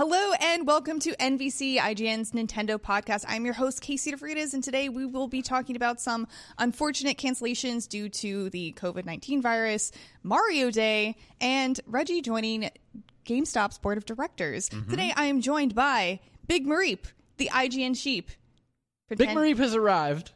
Hello and welcome to NVC, IGN's Nintendo podcast. I'm your host, Casey DeFritas, and today we will be talking about some unfortunate cancellations due to the COVID-19 virus, Mario Day, and Reggie joining GameStop's board of directors. Mm-hmm. Today I am joined by Big Mareep, the IGN sheep. Big Mareep has arrived.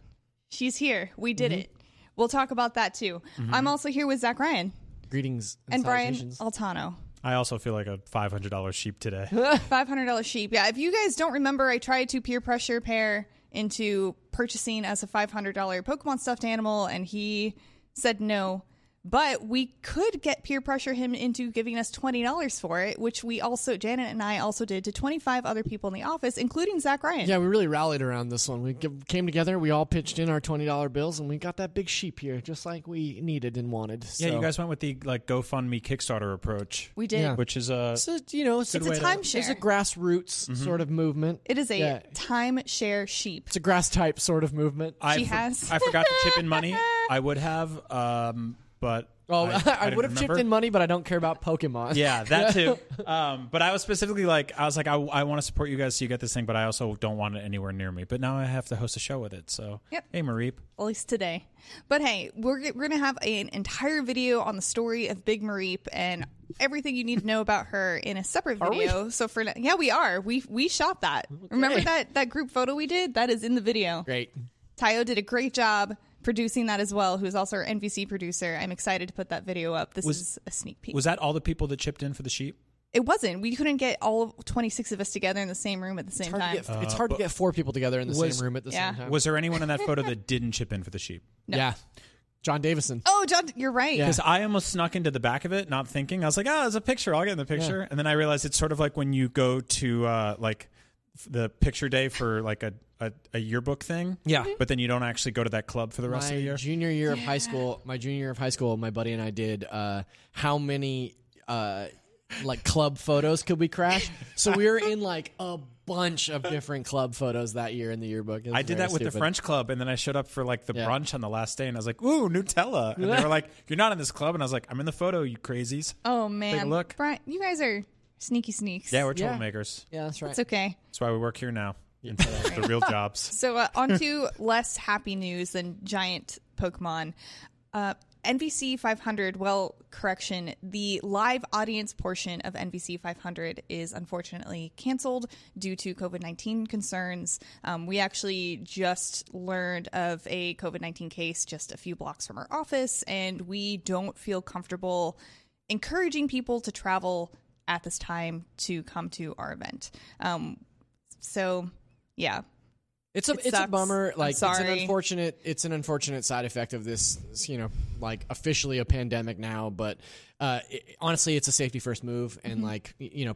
She's here. We did it. We'll talk about that too. Mm-hmm. I'm also here with Zach Ryan. Greetings and Brian Altano. I also feel like a $500 sheep today. $500 sheep. Yeah. If you guys don't remember, I tried to peer pressure Pear into purchasing us a $500 Pokemon stuffed animal, and he said no. But we could get peer pressure him into giving us $20 for it, which we also, Janet and I also did to 25 other people in the office, including Zach Ryan. Yeah, we really rallied around this one. We came together, we all pitched in our $20 bills, and we got that big sheep here, just like we needed and wanted. So. Yeah, you guys went with the like GoFundMe Kickstarter approach. We did, yeah. Which is a so, you know, it's a timeshare. It's a grassroots sort of movement. It is a timeshare sheep. It's a grass type sort of movement. I forgot to chip in money. I would have. but I would have chipped in money, but I don't care about Pokemon. Yeah, that too. But I was specifically like, I want to support you guys so you get this thing, but I also don't want it anywhere near me. But now I have to host a show with it. So, yep. Hey, Mareep. At least today. But hey, we're going to have an entire video on the story of Big Mareep and everything you need to know about her in a separate video. So for yeah, we are. We shot that. Okay. Remember that group photo we did? That is in the video. Great. Tayo did a great job producing that as well, who's also our NVC producer. I'm excited to put that video up. This is a sneak peek. Was that all the people that chipped in for the sheep? It wasn't. We couldn't get all 26 of us together in the same room at the same time. It's hard to get four people together in the same room at the same time. Was there anyone in that photo that didn't chip in for the sheep? No. Yeah. John Davison. Oh, John, you're right. Because I almost snuck into the back of it, not thinking. I was like, oh, there's a picture. I'll get in the picture. Yeah. And then I realized it's sort of like when you go to like the picture day for like a yearbook thing. Yeah. But then you don't actually go to that club for the rest of the year. My junior year of high school, my buddy and I did how many like club photos could we crash? So we were in like a bunch of different club photos that year in the yearbook. I did that with the French club, and then I showed up for like the brunch on the last day, and I was like, ooh, Nutella. And they were like, you're not in this club. And I was like, I'm in the photo, you crazies. Oh, man. Take a look. Brian, you guys are sneaky sneaks. Yeah, we're troublemakers. Yeah, that's right. It's okay. That's why we work here now. The real jobs. So on to less happy news than giant Pokemon. NVC 500, the live audience portion of NVC 500 is unfortunately canceled due to COVID-19 concerns. We actually just learned of a COVID-19 case just a few blocks from our office, and we don't feel comfortable encouraging people to travel at this time to come to our event. So, yeah. It's a bummer. Like, it's an unfortunate side effect of this, like officially a pandemic now, but honestly, it's a safety first move. And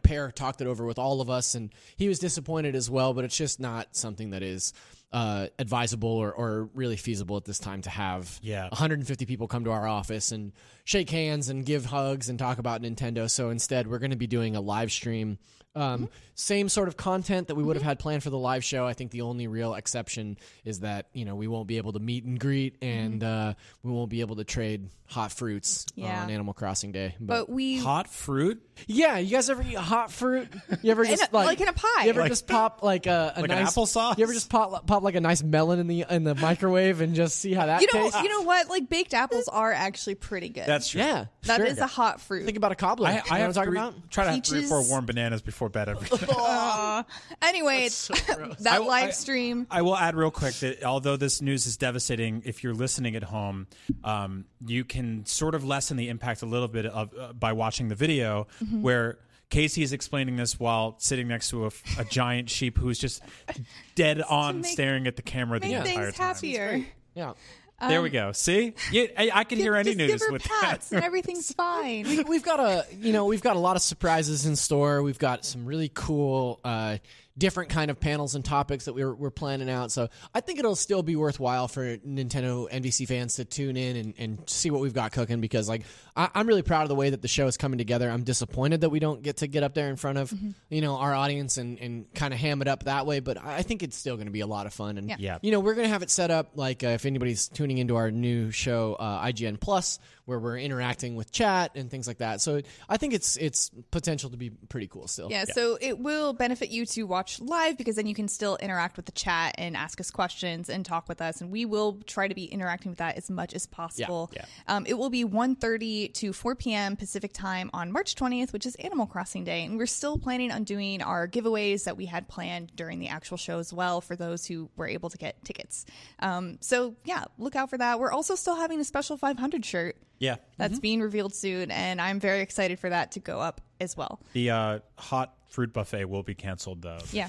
Pear talked it over with all of us, and he was disappointed as well, but it's just not something that is advisable or really feasible at this time to have 150 people come to our office and shake hands and give hugs and talk about Nintendo. So instead, we're going to be doing a live stream. Same sort of content that we would have had planned for the live show. I think the only real exception is that, we won't be able to meet and greet, and we won't be able to trade hot fruits on Animal Crossing Day. But we... Hot fruit? Yeah. You guys ever eat hot fruit? You ever just like in a pie. You ever just pop like a like nice... An applesauce? You ever just pop like a nice melon in the microwave and just see how that tastes? You know what? Like baked apples are actually pretty good. That's true. Yeah. That is a hot fruit. Think about a cobbler. I have try to have 3 or 4 warm bananas before bed every day. Anyway, so that live stream. I will add real quick that although this news is devastating, if you're listening at home, you can sort of lessen the impact a little bit of by watching the video where Casey is explaining this while sitting next to a giant sheep who's just dead on staring at the camera the entire time. Happier. Yeah. There we go. See, I can hear any news with pats that. And everything's fine. We've got a lot of surprises in store. We've got some really cool, different kind of panels and topics that we're planning out. So I think it'll still be worthwhile for Nintendo NVC fans to tune in and see what we've got cooking, because I'm really proud of the way that the show is coming together. I'm disappointed that we don't get to get up there in front of our audience and kind of ham it up that way, but I think it's still going to be a lot of fun. And we're going to have it set up like if anybody's tuning into our new show IGN Plus, where we're interacting with chat and things like that. So I think it's potential to be pretty cool still. Yeah, so it will benefit you to watch live, because then you can still interact with the chat and ask us questions and talk with us. And we will try to be interacting with that as much as possible. Yeah. It will be 1:30 to 4 p.m. Pacific time on March 20th, which is Animal Crossing Day. And we're still planning on doing our giveaways that we had planned during the actual show as well for those who were able to get tickets. So, yeah, look out for that. We're also still having a special 500 shirt. Yeah. That's being revealed soon, and I'm very excited for that to go up as well. The hot fruit buffet will be canceled, though. Yeah,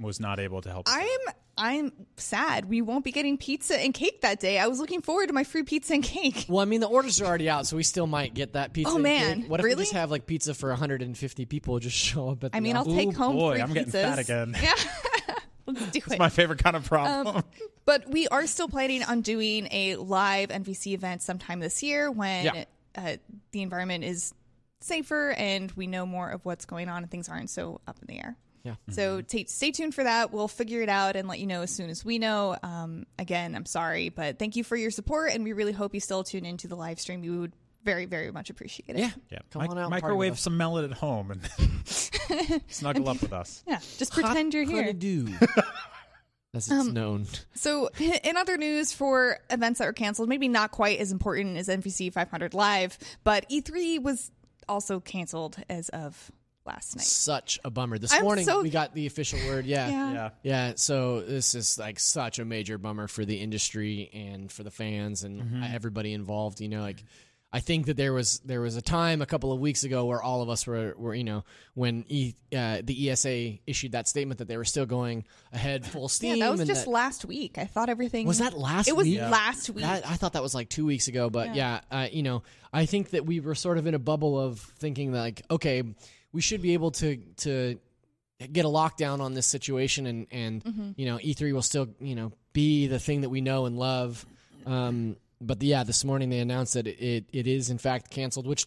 was not able to help. I'm sad. We won't be getting pizza and cake that day. I was looking forward to my free pizza and cake. Well, I mean, the orders are already out, so we still might get that pizza. Oh, man. Cake. What if we just have, like, pizza for 150 people just show up at the I'll take home free pizzas. I'm getting fat again. Yeah. It's my favorite kind of problem. But we are still planning on doing a live NVC event sometime this year when the environment is safer and we know more of what's going on and things aren't so up in the air. Yeah. So stay tuned for that. We'll figure it out and let you know as soon as we know. Again, I'm sorry, but thank you for your support, and we really hope you still tune into the live stream. We would very, very much appreciate it. Yeah. Come on out. Microwave some melon at home and snuggle up with us. Yeah. Just pretend you're here. As it's known. So in other news for events that were canceled, maybe not quite as important as NVC 500 Live, but E3 was also canceled as of last night. Such a bummer. This morning we got the official word. Yeah. So this is like such a major bummer for the industry and for the fans and everybody involved. You know, like I think that there was a time a couple of weeks ago where all of us were you know, when the ESA issued that statement that they were still going ahead full steam. Yeah, that was just last week. I thought everything... Was that last week? It was last week. I thought that was like 2 weeks ago, but you know, I think that we were sort of in a bubble of thinking that, like, okay, we should be able to get a lockdown on this situation and you know, E3 will still, you know, be the thing that we know and love. But this morning they announced that it is in fact canceled, which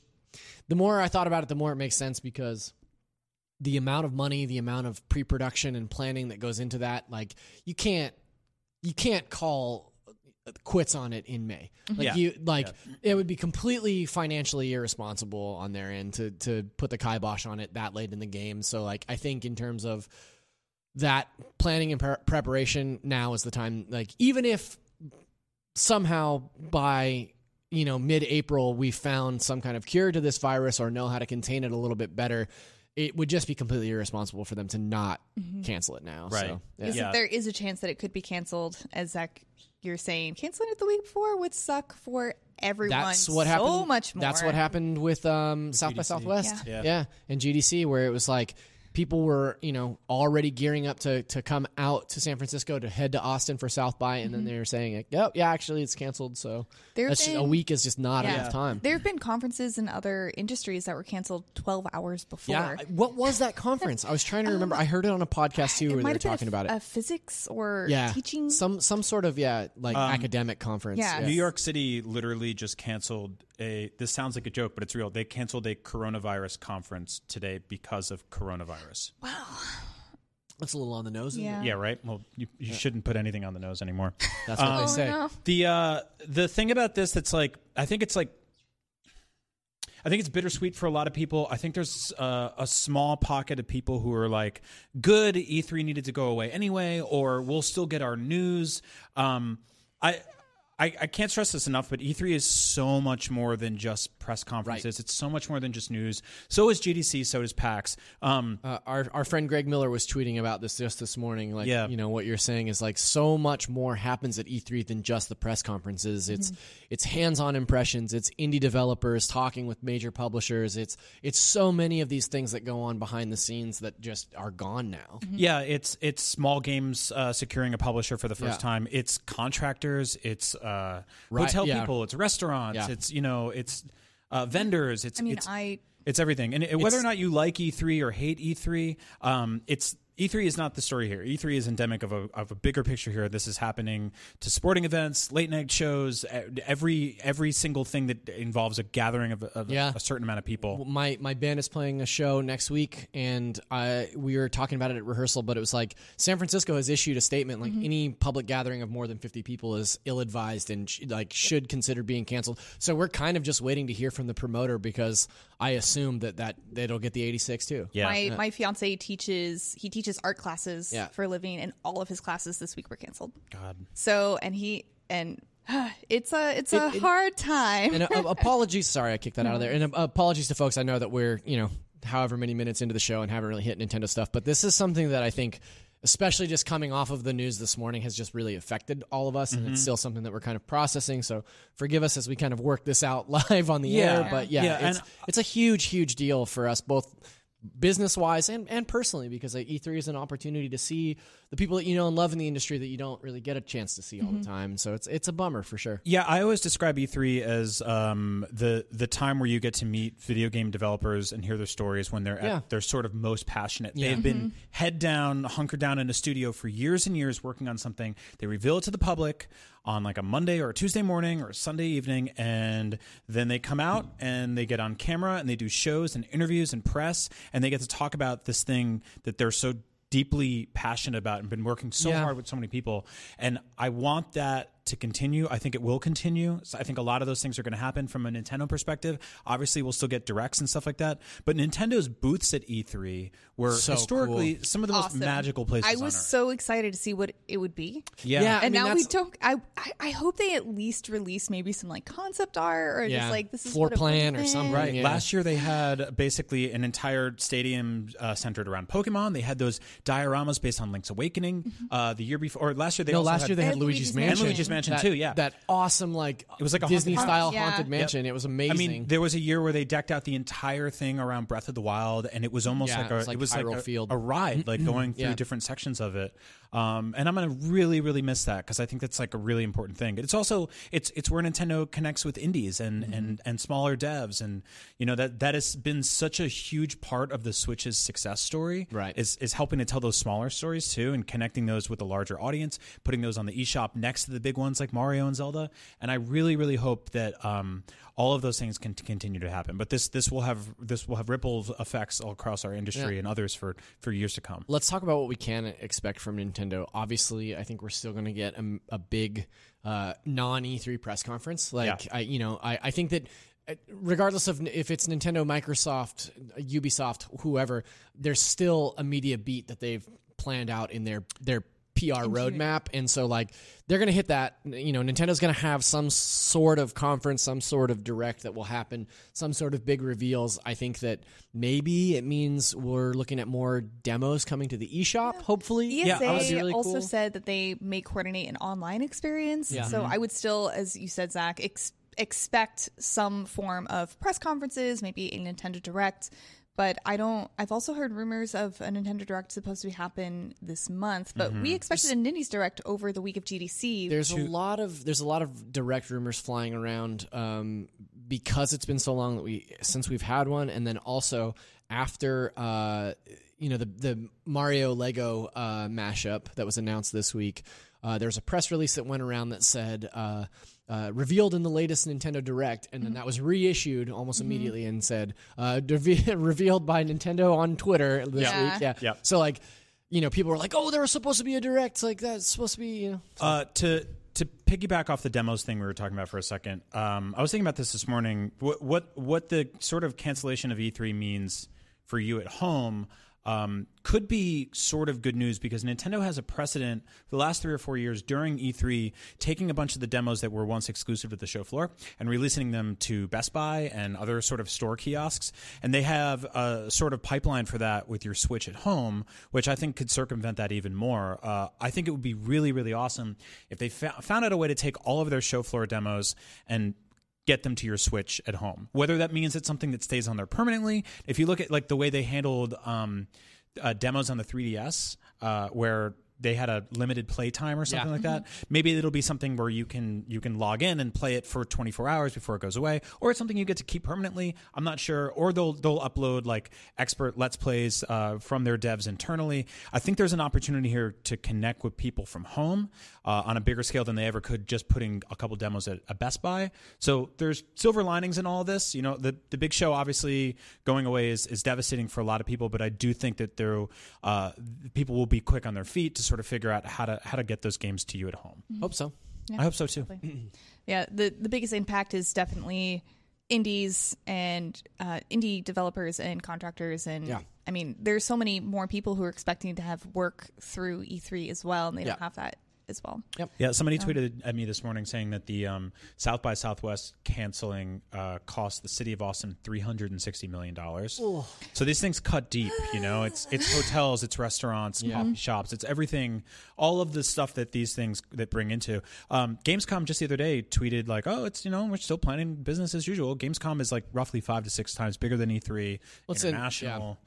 the more I thought about it, the more it makes sense, because the amount of money, the amount of pre-production and planning that goes into that, like you can't call quits on it in May. Like it would be completely financially irresponsible on their end to put the kibosh on it that late in the game. So like, I think in terms of that planning and preparation, now is the time. Like, even if somehow by, you know, mid-April we found some kind of cure to this virus or know how to contain it a little bit better, it would just be completely irresponsible for them to not cancel it now. Right. So, there is a chance that it could be canceled, as Zach, you're saying. Canceling it the week before would suck for everyone. That's what happened. So much more. That's what happened with South by Southwest. Yeah. And GDC, where it was like, people were, you know, already gearing up to come out to San Francisco to head to Austin for South by, and then they were saying, like, oh, yeah, actually, it's canceled. So a week is just not enough time. There have been conferences in other industries that were canceled 12 hours before. Yeah. What was that conference? I was trying to remember. I heard it on a podcast, too, where they were talking about it. Physics or teaching? Some sort of, academic conference. Yeah. New York City literally just canceled this sounds like a joke, but it's real. They canceled a coronavirus conference today because of coronavirus. Wow. That's a little on the nose, isn't it? Yeah, right? Well, you shouldn't put anything on the nose anymore. That's what they say. No. The thing about this that's like, I think it's bittersweet for a lot of people. I think there's a small pocket of people who are like, good, E3 needed to go away anyway, or we'll still get our news. I can't stress this enough, but E3 is so much more than just press conferences. Right. It's so much more than just news. So is GDC. So does PAX. Our friend Greg Miller was tweeting about this just this morning. Like, you know, what you're saying is like so much more happens at E3 than just the press conferences. It's hands-on impressions. It's indie developers talking with major publishers. It's so many of these things that go on behind the scenes that just are gone now. Mm-hmm. Yeah, it's small games securing a publisher for the first time. It's contractors. It's hotel people, it's restaurants, it's, you know, it's vendors, it's everything. And whether or not you like E3 or hate E3, E3 is not the story here. E3 is endemic of a bigger picture here. This is happening to sporting events, late night shows, every single thing that involves a gathering of a certain amount of people. My band is playing a show next week, and we were talking about it at rehearsal, but it was like San Francisco has issued a statement like any public gathering of more than 50 people is ill-advised and should consider being canceled. So we're kind of just waiting to hear from the promoter, because I assume that it'll get the 86 too. Yeah. My fiance teaches art classes for a living, and all of his classes this week were canceled. God. So, it's a hard time. And apologies. Sorry, I kicked that out of there. And apologies to folks. I know that we're, you know, however many minutes into the show and haven't really hit Nintendo stuff, but this is something that I think, especially just coming off of the news this morning, has just really affected all of us, and it's still something that we're kind of processing. So forgive us as we kind of work this out live on the air. But it's a huge, huge deal for us, both business-wise and personally, because E3 is an opportunity to see the people that you know and love in the industry that you don't really get a chance to see all the time. So it's a bummer for sure. Yeah, I always describe E3 as the time where you get to meet video game developers and hear their stories when they're at their sort of most passionate. Yeah. They've been head down, hunkered down in a studio for years and years working on something. They reveal it to the public. on like a Monday or a Tuesday morning or a Sunday evening, and then they come out and they get on camera and they do shows and interviews and press, and they get to talk about this thing that they're so deeply passionate about and been working so hard with so many people. And I want that to continue. I think it will continue. So I think a lot of those things are going to happen from a Nintendo perspective. Obviously, we'll still get directs and stuff like that. But Nintendo's booths at E3 were historically some of the most magical places on earth. I was so excited to see what it would be. Yeah. And now we don't... I hope they at least release maybe some like concept art or just like this is floor plan or something. Right. Yeah. Last year, they had basically an entire stadium centered around Pokemon. They had those dioramas based on Link's Awakening. Mm-hmm. The year before... Or last year, they had Luigi's Mansion. And Luigi's Mansion too, yeah. That awesome, like it was like a Disney style haunted mansion. Yep. It was amazing. I mean, there was a year where they decked out the entire thing around Breath of the Wild, and it was almost like it was like a ride, like going through different sections of it. And I'm gonna really, really miss that because I think that's like a really important thing. It's also it's where Nintendo connects with indies and smaller devs, and you know that has been such a huge part of the Switch's success story. Right, is helping to tell those smaller stories too, and connecting those with a larger audience, putting those on the eShop next to the big ones like Mario and Zelda. And I really, really hope that all of those things can continue to happen. But this will have ripple effects all across our industry and others for years to come. Let's talk about what we can expect from Nintendo. Obviously, I think we're still going to get a big non-E3 press conference. Like I think that regardless of if it's Nintendo, Microsoft, Ubisoft, whoever, there's still a media beat that they've planned out in their PR roadmap, and so like they're going to hit that. You know, Nintendo's going to have some sort of conference, some sort of direct that will happen, some sort of big reveals. I think that maybe it means we're looking at more demos coming to the eShop, hopefully. ESA also said that they may coordinate an online experience, so I would still, as you said, Zach, expect some form of press conferences, maybe a Nintendo Direct. But I've also heard rumors of a Nintendo Direct supposed to happen this month. But we expected an Indies Direct over the week of GDC. There's a lot of direct rumors flying around because it's been so long since we've had one, and then also after the Mario Lego mashup that was announced this week. There's a press release that went around that said revealed in the latest Nintendo Direct, and then that was reissued almost immediately and said revealed by Nintendo on Twitter this week. Yeah. Yep. So like, you know, people were like, "Oh, there was supposed to be a Direct. Like that's supposed to be." You know, to piggyback off the demos thing we were talking about for a second. I was thinking about this morning. What the sort of cancellation of E3 means for you at home. Could be sort of good news because Nintendo has a precedent for the last 3 or 4 years during E3 taking a bunch of the demos that were once exclusive to the show floor and releasing them to Best Buy and other sort of store kiosks. And they have a sort of pipeline for that with your Switch at home, which I think could circumvent that even more. I think it would be really, really awesome if they found out a way to take all of their show floor demos and get them to your Switch at home. Whether that means it's something that stays on there permanently. If you look at like the way they handled demos on the 3DS, where they had a limited play time or something like that, maybe it'll be something where you can log in and play it for 24 hours before it goes away, or it's something you get to keep permanently. I'm not sure. Or they'll upload like expert Let's Plays from their devs internally. I think there's an opportunity here to connect with people from home on a bigger scale than they ever could just putting a couple demos at a Best Buy. So there's silver linings in all of this. You know, the big show obviously going away is devastating for a lot of people, but I do think that people will be quick on their feet to sort of figure out how to get those games to you at home. Hope so. Yeah, I hope so too. Yeah, the biggest impact is definitely indies and indie developers and contractors, and I mean, there's so many more people who are expecting to have work through E3 as well, and they don't have that as well. Somebody tweeted at me this morning saying that the South by Southwest canceling cost the city of Austin $360 million. Ooh. So these things cut deep, you know. It's hotels, it's restaurants, coffee shops, it's everything, all of the stuff that these things that bring into Gamescom. Just the other day tweeted like, oh, it's, you know, we're still planning business as usual. Gamescom is like roughly 5 to 6 times bigger than E3 international,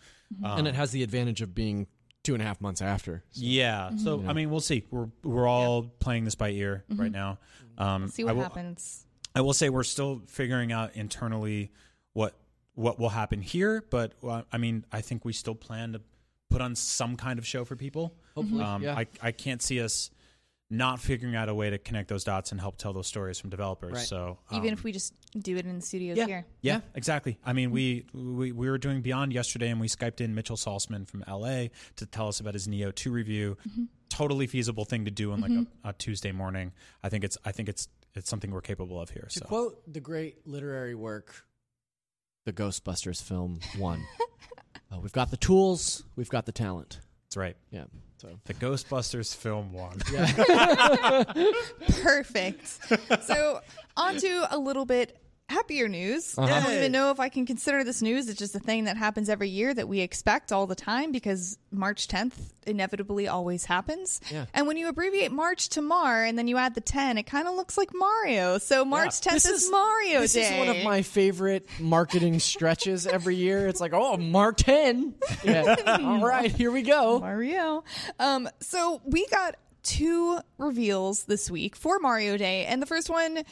and it has the advantage of being 2.5 months after. So. Yeah. So, I mean, we'll see. We're all playing this by ear right now. See what happens. I will say we're still figuring out internally what will happen here. But, I mean, I think we still plan to put on some kind of show for people. Hopefully, I can't see us not figuring out a way to connect those dots and help tell those stories from developers. Right. So even if we just do it in the studios here. Yeah, exactly. I mean, we were doing Beyond yesterday, and we Skyped in Mitchell Saltzman from LA to tell us about his Neo 2 review. Mm-hmm. Totally feasible thing to do on like a Tuesday morning. I think it's something we're capable of here. To quote the great literary work, the Ghostbusters film 1. We've got the tools, we've got the talent. That's right. Yeah. So the Ghostbusters film 1. Yeah. Perfect. So on to a little bit happier news. I don't even know if I can consider this news. It's just a thing that happens every year that we expect all the time because March 10th inevitably always happens. Yeah. And when you abbreviate March to Mar and then you add the 10, it kind of looks like Mario. So March 10th is Mario Day. This is one of my favorite marketing stretches every year. It's like, oh, Mar 10. Yeah. All right, here we go. Mario. So we got 2 reveals this week for Mario Day. And the first one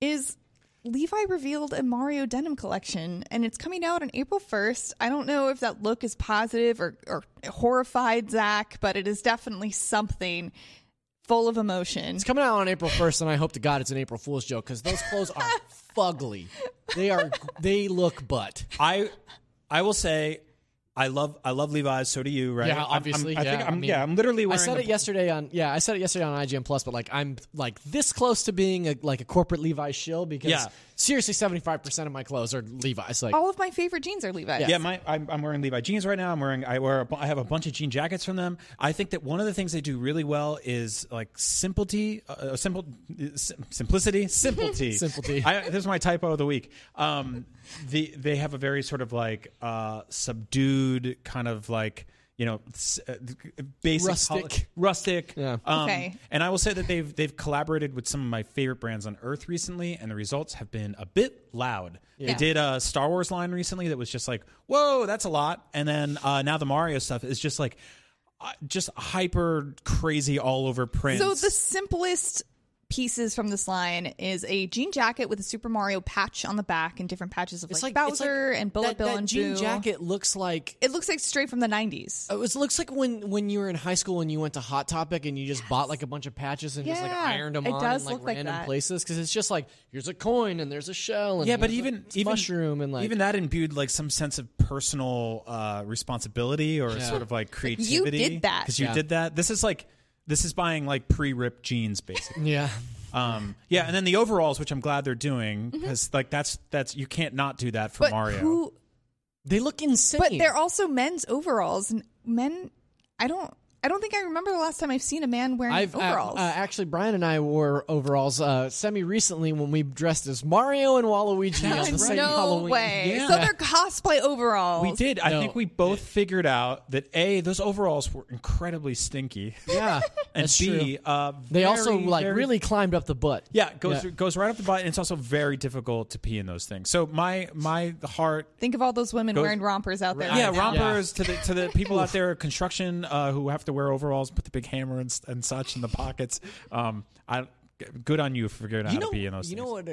is... Levi revealed a Mario denim collection, and it's coming out on April 1st. I don't know if that look is positive or horrified Zach, but it is definitely something full of emotion. It's coming out on April 1st, and I hope to God it's an April Fool's joke, because those clothes are fugly. They look butt. I will say... I love Levi's. So do you, right? Yeah, obviously. I'm literally wearing. I said it yesterday on IGN Plus, but like I'm like this close to being a corporate Levi's shill because seriously, 75% of my clothes are Levi's. Like all of my favorite jeans are Levi's. Yeah, I'm wearing Levi jeans right now. I have a bunch of jean jackets from them. I think that one of the things they do really well is like simplicity. Simplicity. This is my typo of the week. They have a very sort of like subdued kind of like, you know, basic rustic. Yeah. Okay. And I will say that they've collaborated with some of my favorite brands on Earth recently, and the results have been a bit loud. Yeah. They did a Star Wars line recently that was just like, whoa, that's a lot. And then now the Mario stuff is just like just hyper crazy all over print. So the simplest pieces from this line is a jean jacket with a Super Mario patch on the back and different patches of like Bowser and Bullet Bill and Boo. That jean jacket looks like straight from the 90s. It looks like when you were in high school and you went to Hot Topic and you just bought like a bunch of patches and just like ironed them on in like random places, because it's just like here's a coin and there's a shell and but even mushroom and like even that imbued like some sense of personal responsibility or sort of like creativity. Like you did that because you did that. This is buying like pre-ripped jeans, basically. And then the overalls, which I'm glad they're doing, because like that's you can't not do that for Mario. They look insane, but they're also men's overalls. And men, I don't think I remember the last time I've seen a man wearing overalls. Actually, Brian and I wore overalls semi-recently when we dressed as Mario and Waluigi on the same Halloween. No way. Yeah. So they're cosplay overalls. We did. I think we both figured out that, A, those overalls were incredibly stinky. Yeah. And B, they also really climbed up the butt. Yeah, goes right up the butt, and it's also very difficult to pee in those things. So my heart... Think of all those women wearing rompers out there. Rompers to the people out there, construction, who have to wear overalls, put the big hammer and such in the pockets. Good on you for figuring out how to be in those things. You know what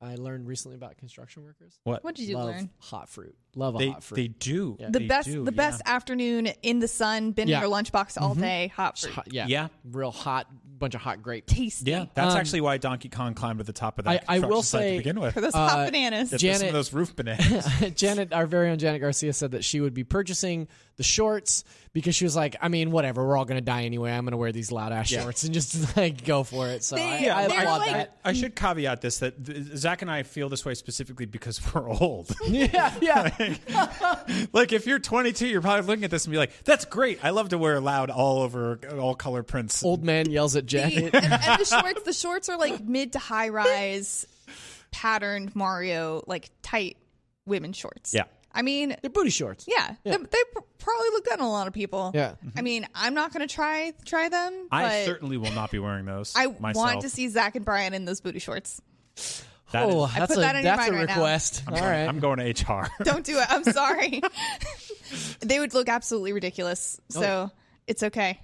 I learned recently about construction workers? What did you learn? Hot fruit. Hot fruit. They do. Yeah. The best afternoon in the sun, been in their lunchbox all day, hot fruit. Yeah. Real hot, bunch of hot grape. Tasty. Yeah, that's actually why Donkey Kong climbed to the top of that construction site to begin with. For those hot bananas. Some of those roof bananas. Janet, our very own Janet Garcia, said that she would be purchasing the shorts because she was like, I mean, whatever, we're all going to die anyway. I'm going to wear these loud-ass shorts and just like go for it. So I applaud that. I should caveat this, that Zach and I feel this way specifically because we're old. Yeah. Like if you're 22, you're probably looking at this and be like, that's great. I love to wear loud all over, all color prints. Old man yells at jacket. And the shorts are like mid to high rise patterned Mario, like tight women's shorts. Yeah. I mean, they're booty shorts. Yeah. They probably look good on a lot of people. Yeah. I mean, I'm not going to try them. I certainly will not be wearing those. I want to see Zach and Brian in those booty shorts. That's a request. All right. I'm going to HR. Don't do it. I'm sorry. They would look absolutely ridiculous. So it's okay.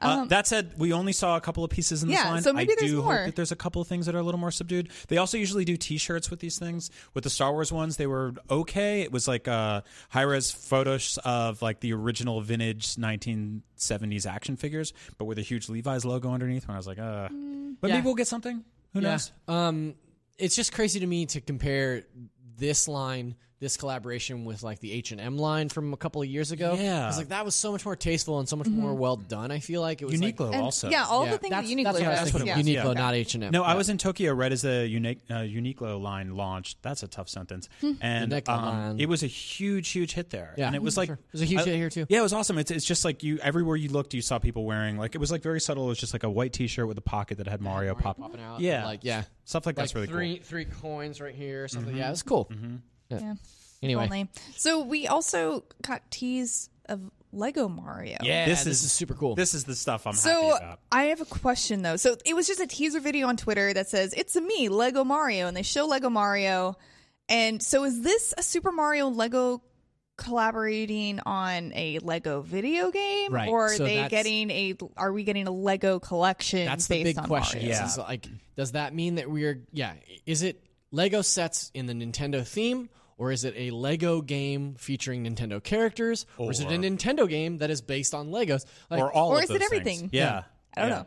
That said, we only saw a couple of pieces in this line. So maybe there's more. I do hope that there's a couple of things that are a little more subdued. They also usually do T-shirts with these things. With the Star Wars ones, they were okay. It was like high-res photos of like the original vintage 1970s action figures, but with a huge Levi's logo underneath. When I was like, but maybe we'll get something. Who knows? It's just crazy to me to compare this line, this collaboration with like the H&M line from a couple of years ago. Yeah. Because like that was so much more tasteful and so much more well done. I feel like it was Uniqlo also. Yeah, all the things that Uniqlo does. Uniqlo, not H&M. No, I was in Tokyo right as the Uniqlo line launched. That's a tough sentence. And it was a huge, huge hit there. Yeah. And it was like it was a huge hit here too. Yeah, it was awesome. It's just like you everywhere you looked, you saw people wearing like it was like very subtle. It was just like a white T-shirt with a pocket that had Mario popping out. Yeah, like stuff like that's really cool. Three coins right here. Something. Yeah, it was cool. Yeah. Anyway, so we also got teased of Lego Mario. Yeah, this is super cool. This is the stuff I'm happy about. I have a question though. So it was just a teaser video on Twitter that says it's a me Lego Mario, and they show Lego Mario. And so is this a Super Mario Lego collaborating on a Lego video game, right? Or are they getting a? Are we getting a Lego collection? That's based the big on question. Mario? Yeah, so like, does that mean that we're? Yeah, is it Lego sets in the Nintendo theme? Or is it a Lego game featuring Nintendo characters? Or is it a Nintendo game that is based on Legos? Like, or all or of those is it everything? Things. Yeah. I don't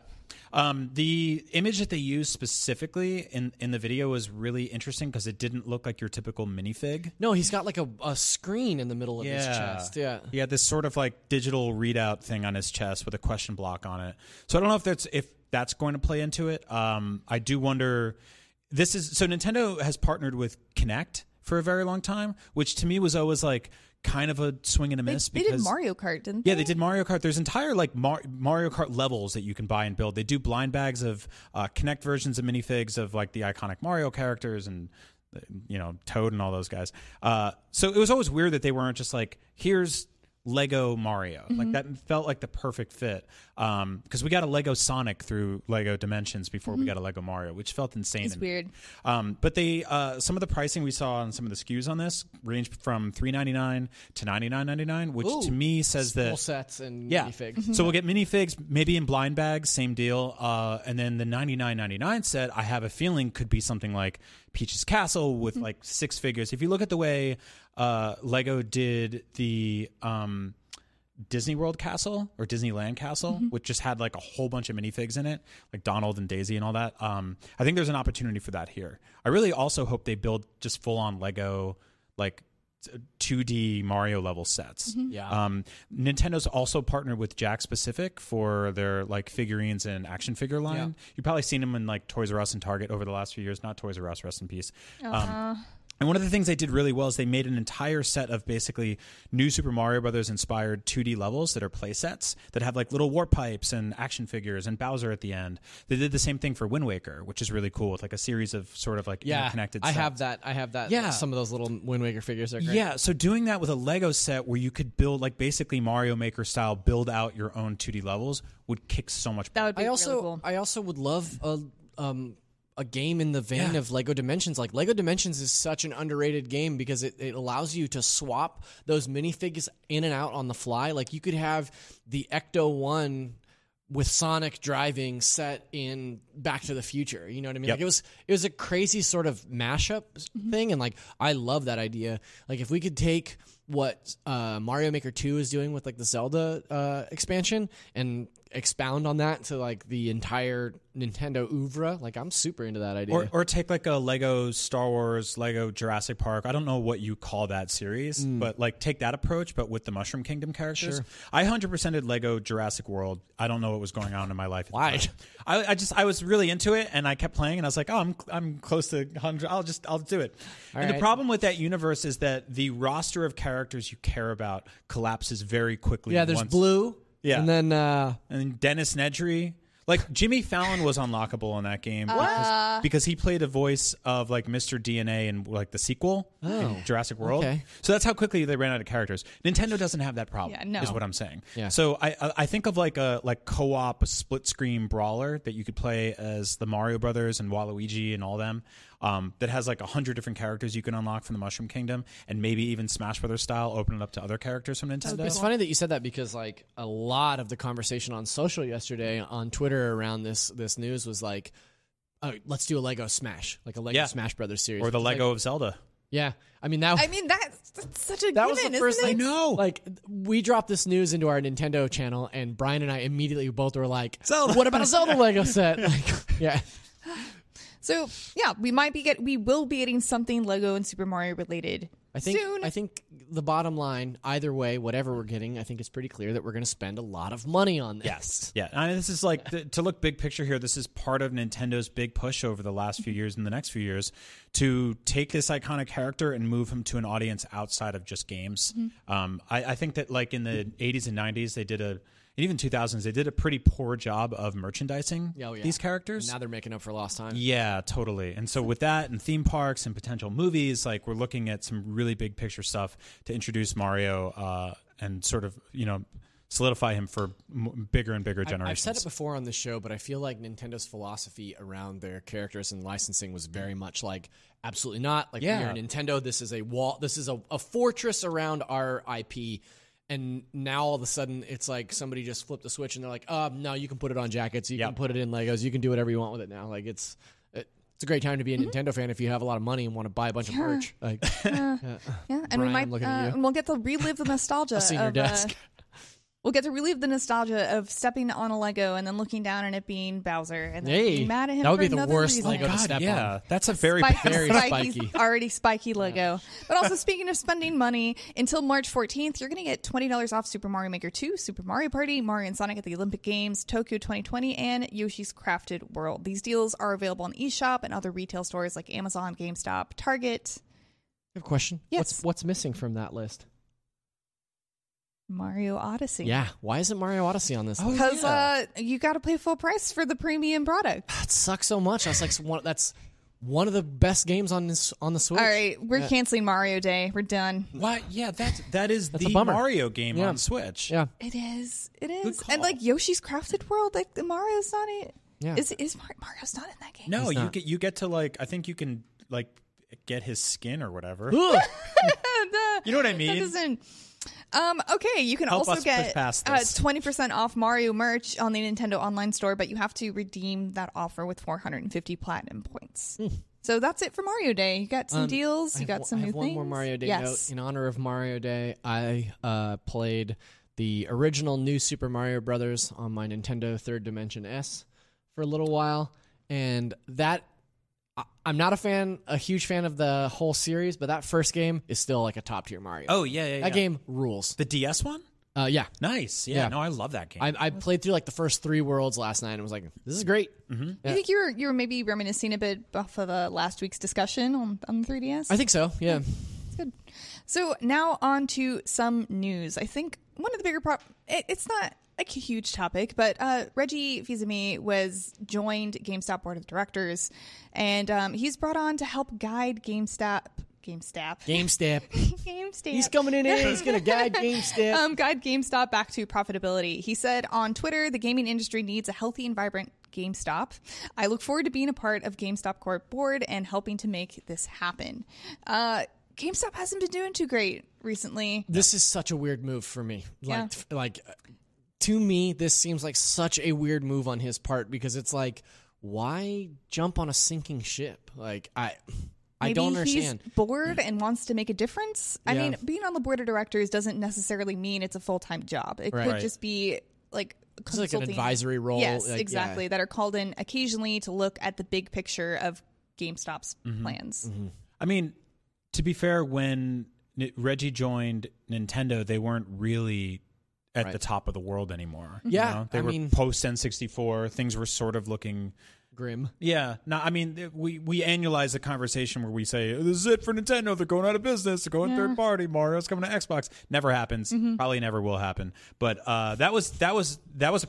know. The image that they used specifically in the video was really interesting because it didn't look like your typical minifig. No, he's got like a screen in the middle of his chest. Yeah. He had this sort of like digital readout thing on his chest with a question block on it. So I don't know if that's going to play into it. I do wonder. So Nintendo has partnered with Kinect for a very long time, which to me was always like kind of a swing and a miss. They did Mario Kart, didn't they? Yeah, they did Mario Kart. There's entire like Mario Kart levels that you can buy and build. They do blind bags of Kinect versions of minifigs of like the iconic Mario characters and Toad and all those guys. So it was always weird that they weren't just like, here's Lego Mario. Like that felt like the perfect fit because we got a Lego Sonic through Lego Dimensions before we got a Lego Mario, which felt insane. It's weird. But they some of the pricing we saw on some of the SKUs on this ranged from $3.99 to $99.99, which to me says that full sets and minifigs. So we'll get minifigs maybe in blind bags, same deal. And then the $99.99 set, I have a feeling could be something like Peach's Castle with like six figures. If you look at the way Lego did the Disney World Castle or Disneyland Castle, which just had like a whole bunch of minifigs in it, like Donald and Daisy and all that. I think there's an opportunity for that here. I really also hope they build just full on Lego, like 2D Mario level sets. Nintendo's also partnered with JAKKS Pacific for their like figurines and action figure line. You've probably seen them in like Toys R Us and Target over the last few years. Not Toys R Us, rest in peace. And one of the things they did really well is they made an entire set of basically new Super Mario Brothers inspired 2D levels that are play sets that have like little warp pipes and action figures and Bowser at the end. They did the same thing for Wind Waker, which is really cool with like a series of sort of like interconnected sets. I have that. Yeah. Some of those little Wind Waker figures are great. Yeah. So doing that with a Lego set where you could build like basically Mario Maker style, build out your own 2D levels would kick so much. That would be really cool. I also would love a game in the vein of Lego Dimensions. Like Lego Dimensions is such an underrated game because it allows you to swap those minifigs in and out on the fly. Like you could have the Ecto-1 with Sonic driving set in Back to the Future. You know what I mean? Yep. Like it was a crazy sort of mashup thing. And like, I love that idea. Like if we could take what Mario Maker 2 is doing with like the Zelda expansion and expound on that to like the entire Nintendo oeuvre, like I'm super into that idea. Or take like a Lego Star Wars, Lego Jurassic Park. I don't know what you call that series, but like take that approach, but with the Mushroom Kingdom characters. Sure. I 100%ed Lego Jurassic World. I don't know what was going on in my life. Why? I was really into it and I kept playing and I was like, oh, I'm close to 100. I'll do it. The problem with that universe is that the roster of characters you care about collapses very quickly. Yeah, there's Blue. Yeah, and then Dennis Nedry. Like Jimmy Fallon was unlockable on that game because he played a voice of like Mr. DNA in like the sequel, in Jurassic World. Okay. So that's how quickly they ran out of characters. Nintendo doesn't have that problem. Yeah, no. Is what I'm saying. Yeah. So I think of like a co-op split screen brawler that you could play as the Mario Brothers and Waluigi and all them. that has like 100 different characters you can unlock from the Mushroom Kingdom, and maybe even Smash Brothers style, open it up to other characters from Nintendo. It's funny that you said that, because like a lot of the conversation on social yesterday on Twitter around this news was like, oh, let's do a Lego Smash, like a Lego Smash Brothers series, or the Lego of Zelda. Yeah, I mean that. I mean that's such a that given, was the first thing. I know. Like, we dropped this news into our Nintendo channel, and Brian and I immediately both were like, Zelda. "What about a Zelda Lego set?" Like, yeah. So yeah, we will be getting something Lego and Super Mario related. I think soon. I think the bottom line, either way, whatever we're getting, I think it's pretty clear that we're going to spend a lot of money on this. Yes. Yeah. I mean, this is like, to look big picture here, this is part of Nintendo's big push over the last few years and the next few years to take this iconic character and move him to an audience outside of just games. Mm-hmm. I think that like in the 80s and 90s, they did and even 2000s, they did a pretty poor job of merchandising these characters. And now they're making up for lost time. Yeah, totally. And so with that and theme parks and potential movies, like we're looking at some really big picture stuff to introduce Mario and sort of, you know, solidify him for bigger and bigger generations. I've said it before on the show, but I feel like Nintendo's philosophy around their characters and licensing was very much like, absolutely not. Like, yeah. We're Nintendo. This is a wall. This is a fortress around our IP. And now all of a sudden it's like somebody just flipped the switch and they're like, no, you can put it on jackets, you can put it in Legos, you can do whatever you want with it now. Like it's a great time to be a Nintendo fan if you have a lot of money and want to buy a bunch of merch. Like, Brian, and we might, and we'll get to relive the nostalgia. I'll see your desk. We'll get to relive the nostalgia of stepping on a Lego and then looking down and it being Bowser and then being mad at him. That would be the worst reason. Lego to step on. That's a very, very spiky. Already spiky Lego. Yeah. But also, speaking of spending money, until March 14th, you're going to get $20 off Super Mario Maker 2, Super Mario Party, Mario and Sonic at the Olympic Games, Tokyo 2020, and Yoshi's Crafted World. These deals are available on eShop and other retail stores like Amazon, GameStop, Target. I have a question. Yes. What's missing from that list? Mario Odyssey. Yeah, why isn't Mario Odyssey on this? Because you got to pay full price for the premium product. That sucks so much. I was like, that's one of the best games on the Switch. All right, we're canceling Mario Day. We're done. Why? Yeah, that's the Mario game on Switch. Yeah, it is. It is. And like Yoshi's Crafted World, like Mario's not in. Yeah, is Mario's not in that game? No, you get to like. I think you can like get his skin or whatever. You know what I mean? That doesn't. Okay, you can also get 20% off Mario merch on the Nintendo online store, but you have to redeem that offer with 450 platinum points. So that's it for Mario Day. You got some deals, you got some new things. I have one more Mario Day note. In honor of Mario Day, I played the original New Super Mario Brothers on my Nintendo 3rd Dimension S for a little while, and that... I'm not a huge fan of the whole series, but that first game is still like a top tier Mario. Oh yeah. That game rules. The DS one? Yeah. Nice. Yeah. No, I love that game. I played through like the first 3 worlds last night and was like, this is great. Mm-hmm. Yeah. I think you were maybe reminiscing a bit off of last week's discussion on the 3DS. I think so. Yeah. It's good. So now on to some news. I think one of the bigger it's not like a huge topic, but Reggie Fils-Aimé joined GameStop board of directors, and he's brought on to help guide GameStop. He's coming in here. He's going to guide GameStop. Guide GameStop back to profitability. He said on Twitter, the gaming industry needs a healthy and vibrant GameStop. I look forward to being a part of GameStop Corp board and helping to make this happen. GameStop hasn't been doing too great recently. This is such a weird move for me. To me, this seems like such a weird move on his part, because it's like, why jump on a sinking ship? Like, I don't understand. He's bored and wants to make a difference. Yeah. I mean, being on the board of directors doesn't necessarily mean it's a full-time job. It could just be like consulting. It's like an advisory role. Yes, exactly. Yeah. That are called in occasionally to look at the big picture of GameStop's plans. Mm-hmm. I mean, to be fair, when Reggie joined Nintendo, they weren't really... at the top of the world anymore. Yeah. You know? They were post N64. Things were sort of looking... grim. Yeah. No, I mean, we annualize the conversation where we say, this is it for Nintendo. They're going out of business. They're going third party. Mario's coming to Xbox. Never happens. Mm-hmm. Probably never will happen. But that was a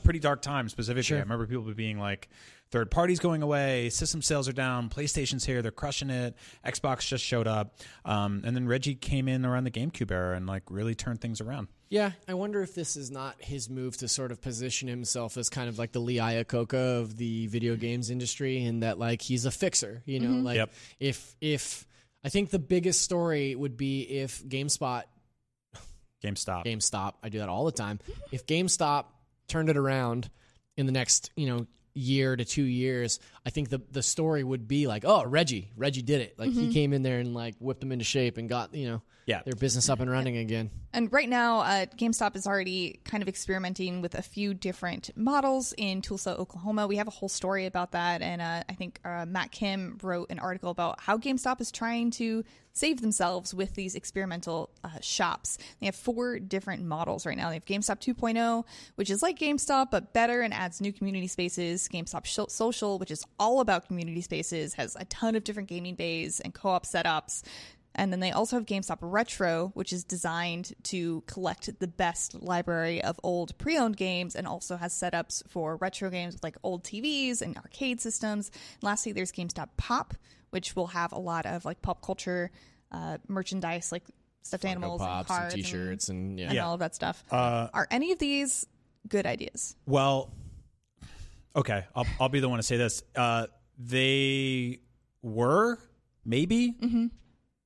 pretty dark time specifically. Sure. I remember people being like, third parties going away, system sales are down, PlayStation's here, they're crushing it, Xbox just showed up. And then Reggie came in around the GameCube era and like really turned things around. Yeah, I wonder if this is not his move to sort of position himself as kind of like the Lee Iacocca of the video games industry, and in that like he's a fixer, you know, like if I think the biggest story would be if GameStop, I do that all the time. If GameStop turned it around in the next, you know, year to 2 years, I think the story would be like, oh, Reggie did it. Like he came in there and like whipped them into shape and got, you know, their business up and running again. And right now, GameStop is already kind of experimenting with a few different models in Tulsa, Oklahoma. We have a whole story about that. And I think Matt Kim wrote an article about how GameStop is trying to save themselves with these experimental shops. They have 4 different models right now. They have GameStop 2.0, which is like GameStop, but better and adds new community spaces. GameStop Social, which is all about community spaces, has a ton of different gaming bays and co-op setups. And then they also have GameStop Retro, which is designed to collect the best library of old pre-owned games and also has setups for retro games with like old TVs and arcade systems. And lastly, there's GameStop Pop, which will have a lot of like pop culture merchandise, like stuffed Funko animals Pops and cards and t-shirts and all of that stuff. Are any of these good ideas? Well, okay, I'll be the one to say this. They were maybe,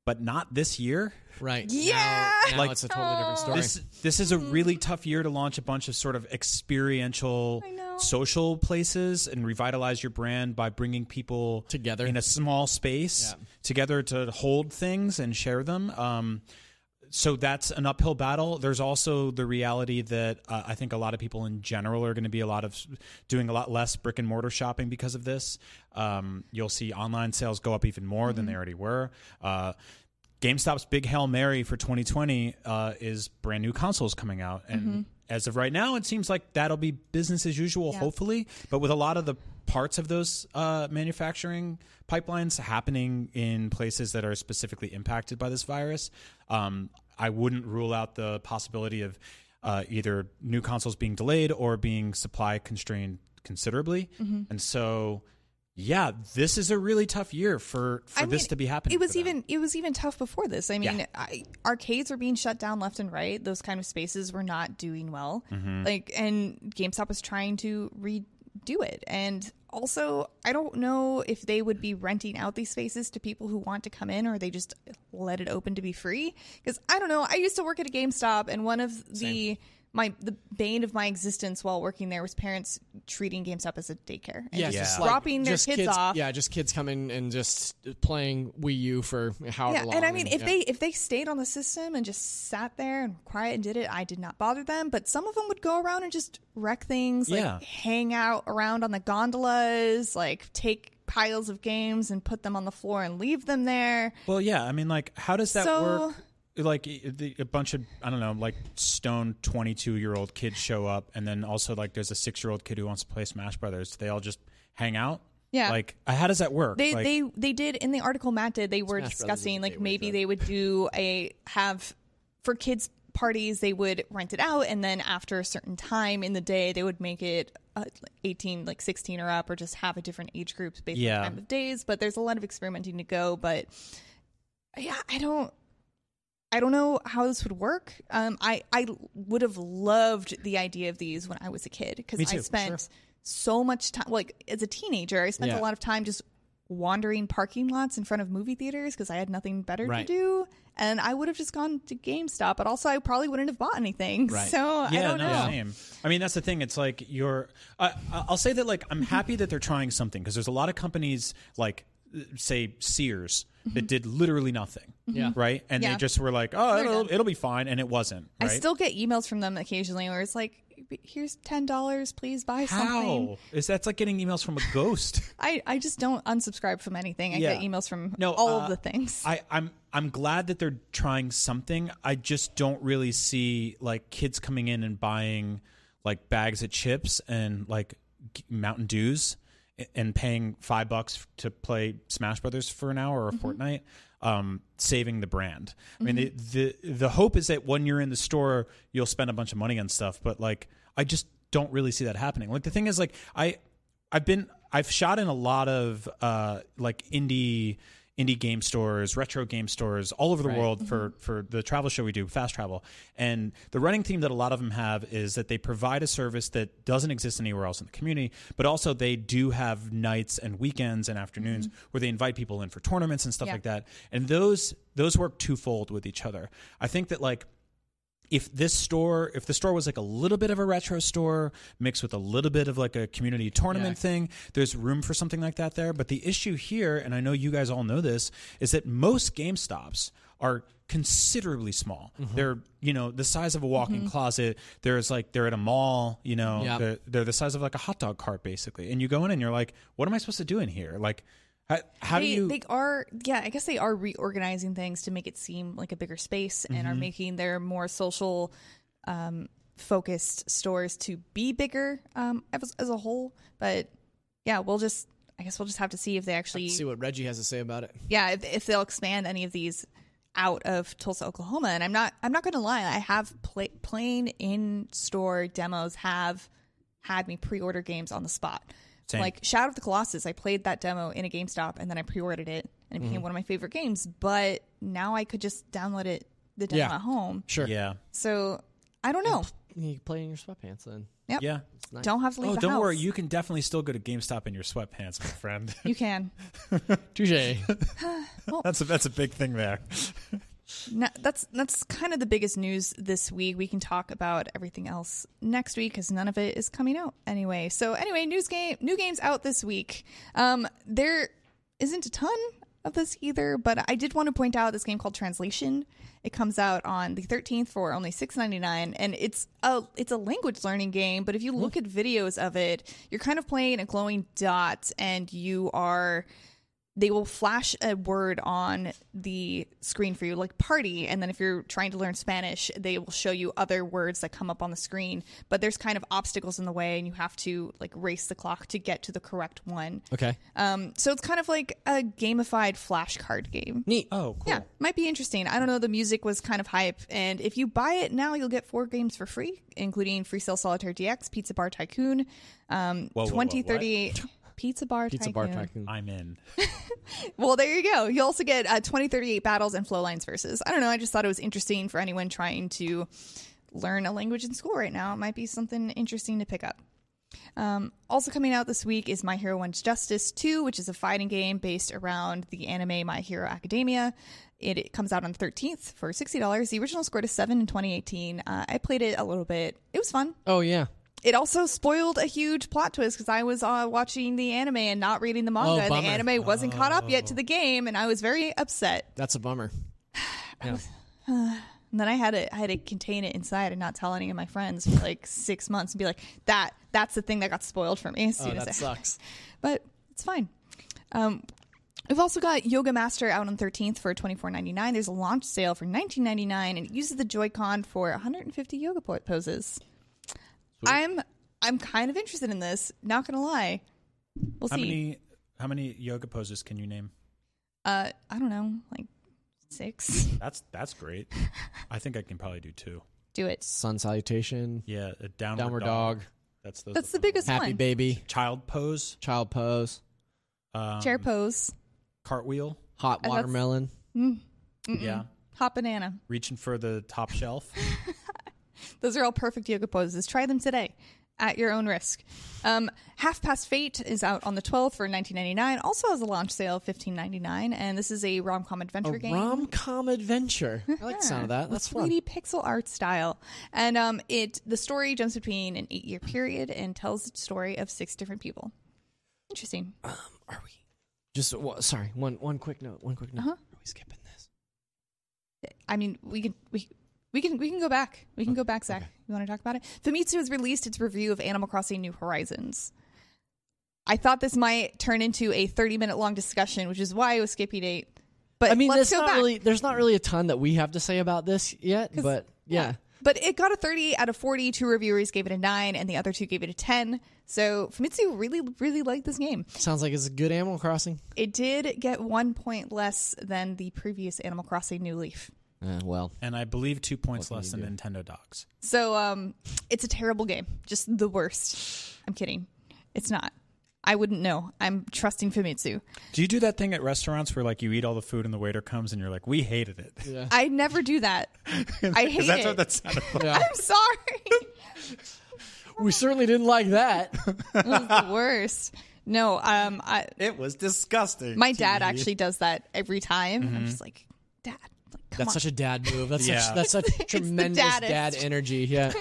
but not this year. Right. Yeah. Now like, it's a totally different story. This is a really tough year to launch a bunch of sort of experiential social places and revitalize your brand by bringing people together in a small space together to hold things and share them. So that's an uphill battle. There's also the reality that I think a lot of people in general are going to be doing a lot less brick and mortar shopping because of this. You'll see online sales go up even more than they already were. GameStop's big Hail Mary for 2020 is brand new consoles coming out. And as of right now, it seems like that'll be business as usual, hopefully. But with a lot of the parts of those manufacturing pipelines happening in places that are specifically impacted by this virus, I wouldn't rule out the possibility of either new consoles being delayed or being supply constrained considerably. And so... yeah, this is a really tough year for this to be happening. It was even tough before this. I mean, arcades were being shut down left and right. Those kind of spaces were not doing well. Like, and GameStop was trying to redo it. And also, I don't know if they would be renting out these spaces to people who want to come in, or they just let it open to be free. Because I don't know. I used to work at a GameStop, and one of the bane of my existence while working there was parents treating GameStop as a daycare and just like, dropping their kids off. Yeah, just kids coming and just playing Wii U for however long. And I mean, if they stayed on the system and just sat there and quiet and did it, I did not bother them. But some of them would go around and just wreck things, like hang out around on the gondolas, like take piles of games and put them on the floor and leave them there. Well, yeah, I mean, like, how does that work? Like a bunch of, I don't know, like stoned 22-year-old kids show up, and then also like there's a 6-year-old kid who wants to play Smash Brothers. They all just hang out. Yeah. Like, how does that work? They like, they did in the article Matt did. They were discussing like maybe they would do for kids parties. They would rent it out, and then after a certain time in the day, they would make it 18, like 16 or up, or just have a different age groups based on the time of days. But there's a lot of experimenting to go. But yeah, I don't know how this would work. I would have loved the idea of these when I was a kid, because I spent so much time, like as a teenager, I spent a lot of time just wandering parking lots in front of movie theaters because I had nothing better to do. And I would have just gone to GameStop, but also I probably wouldn't have bought anything. Right. So I don't know. Same. I mean, that's the thing. It's like I'll say that like I'm happy that they're trying something, because there's a lot of companies like, say, Sears that did literally nothing, right? And they just were like, oh, it'll be fine, and it wasn't, right? I still get emails from them occasionally where it's like, here's $10, please buy something. That's like getting emails from a ghost. I just don't unsubscribe from anything. I get emails from all of the things. I'm glad that they're trying something. I just don't really see like kids coming in and buying like bags of chips and like Mountain Dews and paying $5 to play Smash Brothers for an hour or Fortnite, saving the brand. I mean, the hope is that when you're in the store, you'll spend a bunch of money on stuff. But like, I just don't really see that happening. Like the thing is, like I've shot in a lot of like indie indie game stores, retro game stores all over the world for the travel show we do, Fast Travel. And the running theme that a lot of them have is that they provide a service that doesn't exist anywhere else in the community, but also they do have nights and weekends and afternoons where they invite people in for tournaments and stuff like that. And those work twofold with each other. I think that like, if the store was like a little bit of a retro store mixed with a little bit of like a community tournament thing, there's room for something like that there. But the issue here, and I know you guys all know this, is that most GameStops are considerably small. They're, you know, the size of a walk-in closet. There's like, they're at a mall, you know, they're the size of like a hot dog cart basically. And you go in and you're like, what am I supposed to do in here? Like, I guess they are reorganizing things to make it seem like a bigger space and are making their more social focused stores to be bigger as a whole. But yeah, we'll just have to see if they actually see what Reggie has to say about it. Yeah. If they'll expand any of these out of Tulsa, Oklahoma. And I'm not going to lie. I have playing in store demos have had me pre-order games on the spot. Same. Like Shadow of the Colossus, I played that demo in a GameStop and then I pre-ordered it and it became one of my favorite games. But now I could just download the demo at home. Sure. Yeah. So I don't know. You can play in your sweatpants then. Yep. Yeah. It's nice. Don't have to leave the house. Don't worry. You can definitely still go to GameStop in your sweatpants, my friend. You can. Touché. Well, that's a big thing there. No, that's kind of the biggest news this week. We can talk about everything else next week because none of it is coming out anyway. So anyway, new games out this week. There isn't a ton of this either, but I did want to point out this game called Translation. It comes out on the 13th for only $6.99, and it's a language learning game. But if you look at videos of it, you're kind of playing a glowing dot, and you are. They will flash a word on the screen for you, like party. And then if you're trying to learn Spanish, they will show you other words that come up on the screen. But there's kind of obstacles in the way, and you have to like race the clock to get to the correct one. Okay. So it's kind of like a gamified flashcard game. Neat. Oh, cool. Yeah, might be interesting. I don't know. The music was kind of hype. And if you buy it now, you'll get 4 games for free, including Free Cell Solitaire DX, Pizza Bar Tycoon, 2038... Pizza Bar Tycoon. I'm in. Well, there you go. You also get 2038 Battles and Flowlines Versus. I don't know. I just thought it was interesting for anyone trying to learn a language in school right now. It might be something interesting to pick up. Also coming out this week is My Hero 1's Justice 2, which is a fighting game based around the anime My Hero Academia. It comes out on the 13th for $60. The original scored a 7 in 2018. I played it a little bit. It was fun. Oh, yeah. It also spoiled a huge plot twist because I was watching the anime and not reading the manga, and the anime wasn't caught up yet to the game, and I was very upset. That's a bummer. Yeah. And then I had to contain it inside and not tell any of my friends for like 6 months and be like, that's the thing that got spoiled for me. Sucks. But it's fine. We've also got Yoga Master out on 13th for $24.99. There's a launch sale for $19.99, and it uses the Joy-Con for 150 yoga poses. Sweet. I'm kind of interested in this. Not gonna lie, we'll see. How many yoga poses can you name? I don't know, like 6. That's great. I think I can probably do 2. Do it. Sun salutation. Yeah, a downward dog. That's the biggest one. Happy baby. Child pose. Chair pose. Cartwheel. Hot watermelon. Yeah. Hot banana. Reaching for the top shelf. Those are all perfect yoga poses. Try them today at your own risk. Half Past Fate is out on the 12th for $19.99. Also has a launch sale of $15.99. And this is a rom-com adventure game. Rom-com adventure. I like the sound of that. That's fun. 3D pixel art style. And the story jumps between an 8-year period and tells the story of 6 different people. Interesting. Are we? Sorry. One quick note. Are we skipping this? I mean, we can go back. Go back, Zach. Okay. You want to talk about it? Famitsu has released its review of Animal Crossing New Horizons. I thought this might turn into a 30-minute long discussion, which is why I was skipping it. But I mean, there's not really a ton that we have to say about this yet, but yeah. But it got a 30 out of 40. 2 reviewers gave it a 9, and the other 2 gave it a 10. So Famitsu really, really liked this game. Sounds like it's a good Animal Crossing. It did get 1 point less than the previous Animal Crossing New Leaf. And I believe 2 points less than Nintendo Dogs. So it's a terrible game. Just the worst. I'm kidding. It's not. I wouldn't know. I'm trusting Famitsu. Do you do that thing at restaurants where like you eat all the food and the waiter comes and you're like, we hated it? Yeah. I never do that. I hate that's it. What that sounded like. Yeah. I'm sorry. We certainly didn't like that. It was the worst. No, it was disgusting. My dad actually does that every time. Mm-hmm. I'm just like, Dad, like, come on. Such a dad move. That's such tremendous dad energy. Yeah.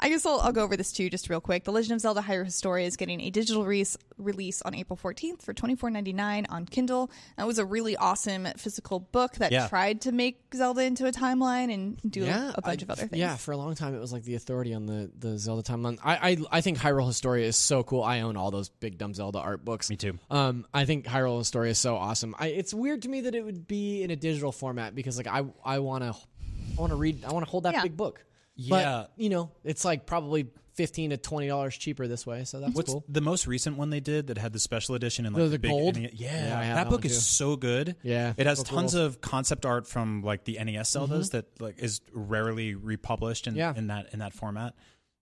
I guess I'll go over this too, just real quick. The Legend of Zelda: Hyrule Historia is getting a digital release on April 14th for $24.99 on Kindle. That was a really awesome physical book that tried to make Zelda into a timeline and do a bunch of other things. Yeah, for a long time it was like the authority on the Zelda timeline. I think Hyrule Historia is so cool. I own all those big dumb Zelda art books. Me too. I think Hyrule Historia is so awesome. It's weird to me that it would be in a digital format because like I want to read. I want to hold that big book. Yeah. But, you know, it's like probably $15 to $20 cheaper this way, so that's cool. The most recent one they did that had the special edition and like the big gold? That book is so good. Yeah. It has tons of concept art from like the NES Zeldas that like is rarely republished in that format.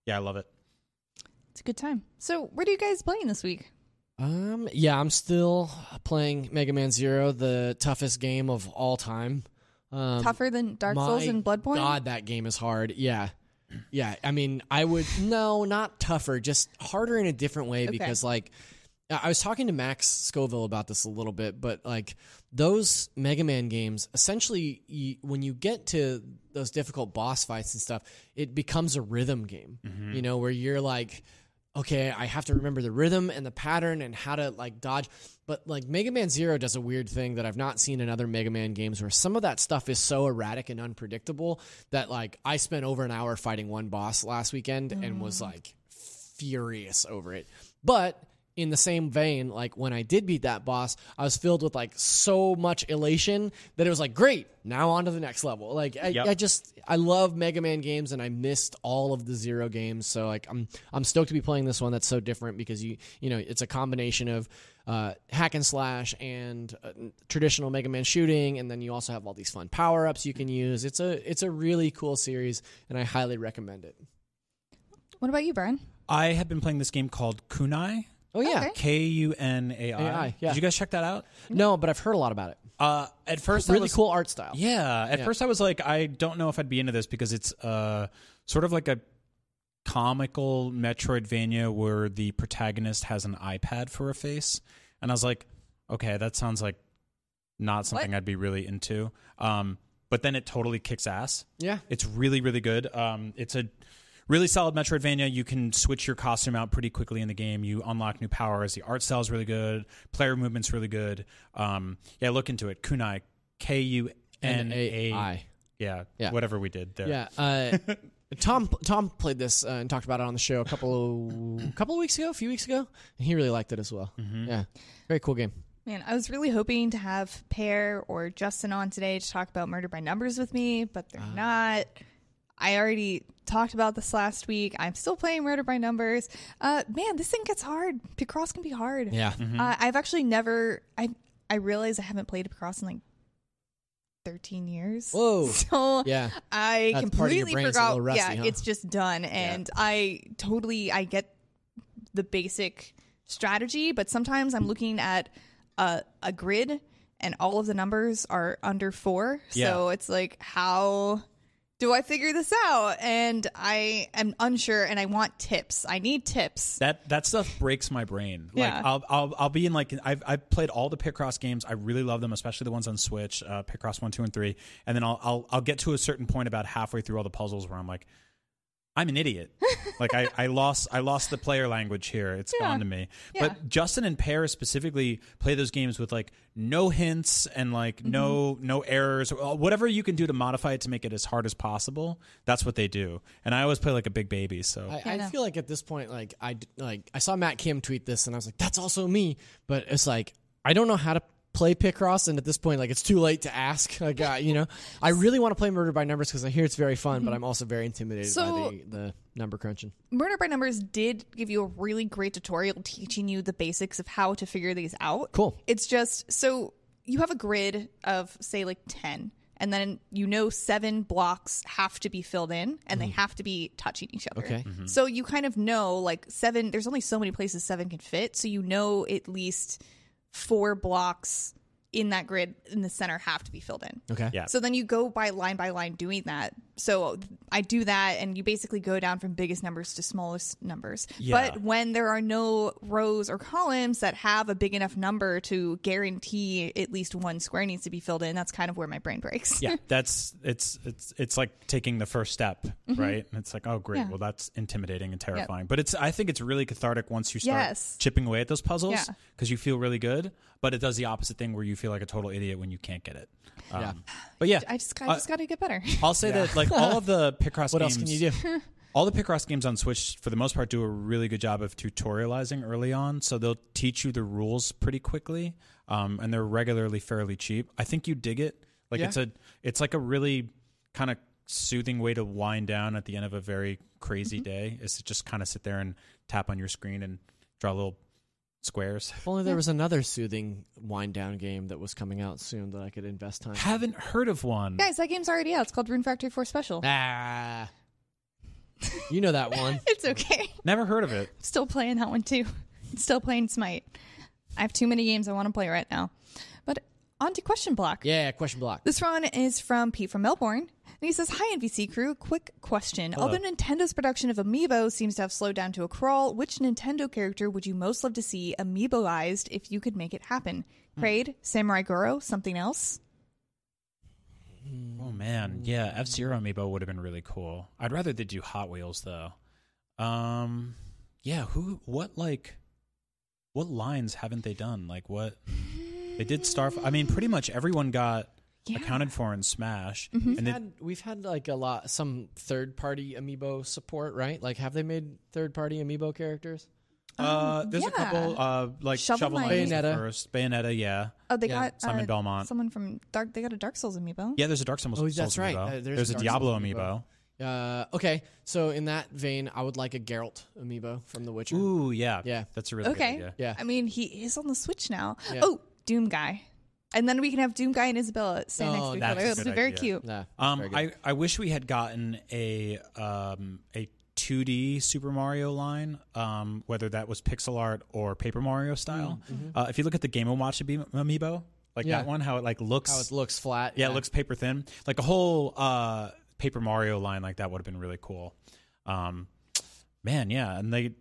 Yeah, I love it. It's a good time. So, what are you guys playing this week? I'm still playing Mega Man Zero, the toughest game of all time. Tougher than Dark Souls and Bloodborne? God, that game is hard. Yeah. Yeah. I mean, not tougher, just harder in a different way because, like, I was talking to Max Scoville about this a little bit, but, like, those Mega Man games, essentially, when you get to those difficult boss fights and stuff, it becomes a rhythm game, you know, where you're like, okay, I have to remember the rhythm and the pattern and how to, like, dodge. But, like, Mega Man Zero does a weird thing that I've not seen in other Mega Man games where some of that stuff is so erratic and unpredictable that, like, I spent over an hour fighting one boss last weekend and was, like, furious over it. But in the same vein, like, when I did beat that boss, I was filled with, like, so much elation that it was like, great, now on to the next level. Like, I love Mega Man games, and I missed all of the Zero games. So, like, I'm stoked to be playing this one that's so different because, you know, it's a combination of hack and slash and traditional Mega Man shooting, and then you also have all these fun power-ups you can use. It's a really cool series, and I highly recommend it. What about you, Brian? I have been playing this game called Kunai. Oh, yeah. Okay. Kunai. Yeah. Did you guys check that out? No, but I've heard a lot about it. At first, really cool art style. Yeah. At first, I was like, I don't know if I'd be into this because it's sort of like a comical Metroidvania where the protagonist has an iPad for a face. And I was like, okay, that sounds like not something I'd be really into. But then it totally kicks ass. Yeah. It's really, really good. It's a really solid Metroidvania. You can switch your costume out pretty quickly in the game. You unlock new powers. The art style is really good. Player movement's really good. Look into it. Kunai. Kunai. Yeah, whatever we did there. Yeah. Tom played this and talked about it on the show a few weeks ago. And he really liked it as well. Mm-hmm. Yeah. Very cool game. Man, I was really hoping to have Pear or Justin on today to talk about Murder by Numbers with me, but they're not. I already talked about this last week. I'm still playing Murder by Numbers. Man, this thing gets hard. Picross can be hard. Yeah. Mm-hmm. I've actually never... I realize I haven't played Picross in like 13 years. Whoa. So yeah. I completely forgot. Rusty, it's just done. And I get the basic strategy, but sometimes I'm looking at a grid and all of the numbers are under 4. Yeah. So it's like, how do I figure this out? And I am unsure, and I want tips. I need tips. That stuff breaks my brain. Yeah. Like I'll be in like I've played all the Picross games. I really love them, especially the ones on Switch, Picross 1, 2, and 3. And then I'll get to a certain point about halfway through all the puzzles where I'm like, I'm an idiot. Like I lost the player language here. It's gone to me. Yeah. But Justin and Pear specifically play those games with like no hints and like no errors. Whatever you can do to modify it to make it as hard as possible, that's what they do. And I always play like a big baby. So I feel like at this point, like I saw Matt Kim tweet this, and I was like, that's also me. But it's like I don't know how to play Picross, and at this point, like, it's too late to ask. Like, you know, I really want to play Murder by Numbers because I hear it's very fun, but I'm also very intimidated by the number crunching. Murder by Numbers did give you a really great tutorial teaching you the basics of how to figure these out. Cool. It's just, so you have a grid of, say, like 10. and then 7 blocks have to be filled in, and they have to be touching each other. Okay. Mm-hmm. So you kind of know, like, 7, there's only so many places 7 can fit, so at least 4 blocks in that grid in the center have to be filled in. Okay. Yeah. So then you go by line doing that. So I do that, and you basically go down from biggest numbers to smallest numbers. Yeah. But when there are no rows or columns that have a big enough number to guarantee at least 1 square needs to be filled in, that's kind of where my brain breaks. Yeah. It's like taking the first step, right? And it's like, oh great, well that's intimidating and terrifying. Yep. But I think it's really cathartic once you start chipping away at those puzzles, because you feel really good. But it does the opposite thing where you feel like a total idiot when you can't get it. But I just got to get better. I'll say that like all of the Picross games. What else can you do? All the Picross games on Switch, for the most part, do a really good job of tutorializing early on. So they'll teach you the rules pretty quickly, and they're regularly fairly cheap. I think you dig it. Like it's like a really kind of soothing way to wind down at the end of a very crazy day, is to just kind of sit there and tap on your screen and draw a little squares. If only there was another soothing wind down game that was coming out soon that I could invest time in. Haven't heard of one. Guys, that game's already out. It's called Rune Factory 4 Special. Ah. You know that one. It's okay. Never heard of it. Still playing that one too. Still playing Smite. I have too many games I want to play right now. But on to question block. Yeah, question block. This one is from Pete from Melbourne. And he says, hi, NVC crew. Quick question. Hello. Although Nintendo's production of Amiibo seems to have slowed down to a crawl, which Nintendo character would you most love to see Amiiboized if you could make it happen? Kraid, Samurai Goro, something else? Oh, man. Yeah, F-Zero Amiibo would have been really cool. I'd rather they do Hot Wheels, though. What lines haven't they done? Like, what? They did Starfighter. I mean, pretty much everyone got... Yeah. Accounted for in Smash. Mm-hmm. And we've had like a lot, some third party amiibo support, right? Like, have they made third party amiibo characters? There's a couple, like Shovel Knight Bayonetta. Bayonetta, yeah. Oh, they got Simon Belmont. Someone from Dark. They got a Dark Souls amiibo. Yeah, there's a Dark Souls. Oh, that's right. Amiibo. There's a Diablo amiibo. Okay, so in that vein, I would like a Geralt amiibo from The Witcher. Ooh, yeah. That's a really good idea. Yeah. I mean, he is on the Switch now. Yeah. Oh, Doom Guy. And then we can have Doom Guy and Isabella stand next to each other. It'll be very cute. Yeah, I wish we had gotten a 2D Super Mario line, whether that was pixel art or Paper Mario style. Mm-hmm. If you look at the Game & Watch amiibo, like that one, how it like looks... How it looks flat. Yeah, it looks paper thin. Like a whole Paper Mario line like that would have been really cool. And they've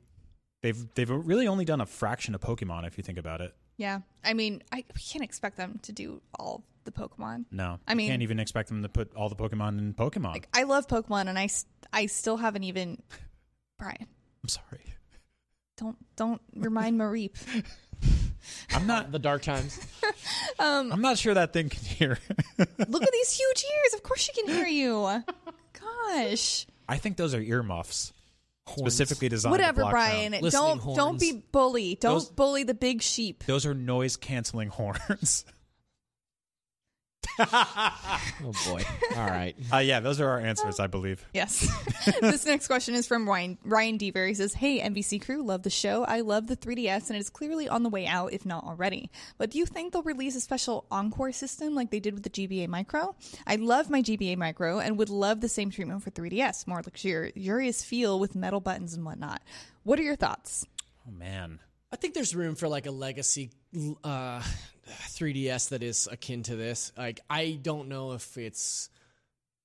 really only done a fraction of Pokemon if you think about it. Yeah, I mean, we can't expect them to do all the Pokemon. No, I mean, can't even expect them to put all the Pokemon in Pokemon. Like, I love Pokemon, and I still haven't even. Brian, I'm sorry. Don't remind Mareep. I'm not the dark times. I'm not sure that thing can hear. Look at these huge ears. Of course, she can hear you. Gosh. I think those are earmuffs. Horns. Specifically designed. Whatever, to block Brian. Out. Don't be bully. Don't bully the big sheep. Those are noise canceling horns. Oh boy! All right. Those are our answers, I believe. Yes. This next question is from Ryan Deaver. He says, "Hey, NVC crew, love the show. I love the 3DS, and it's clearly on the way out, if not already. But do you think they'll release a special Encore system like they did with the GBA Micro? I love my GBA Micro and would love the same treatment for 3DS, more luxurious feel with metal buttons and whatnot. What are your thoughts?" Oh man, I think there's room for like a legacy 3DS that is akin to this. Like, I don't know if it's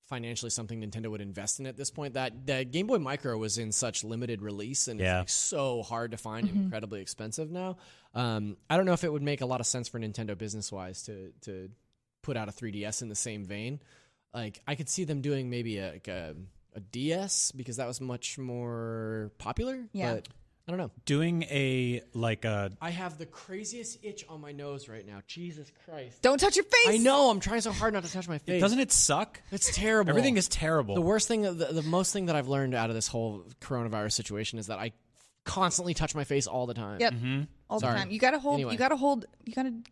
financially something Nintendo would invest in at this point. That Game Boy Micro was in such limited release, and it's like so hard to find and incredibly expensive now. I don't know if it would make a lot of sense for Nintendo business-wise to put out a 3DS in the same vein. Like, I could see them doing maybe a DS, because that was much more popular. Yeah. But I don't know. Doing I have the craziest itch on my nose right now. Jesus Christ. Don't touch your face. I know. I'm trying so hard not to touch my face. Doesn't it suck? It's terrible. Everything is terrible. The worst thing, the most thing that I've learned out of this whole coronavirus situation is that I constantly touch my face all the time. Yep. Mm-hmm. All the time. You gotta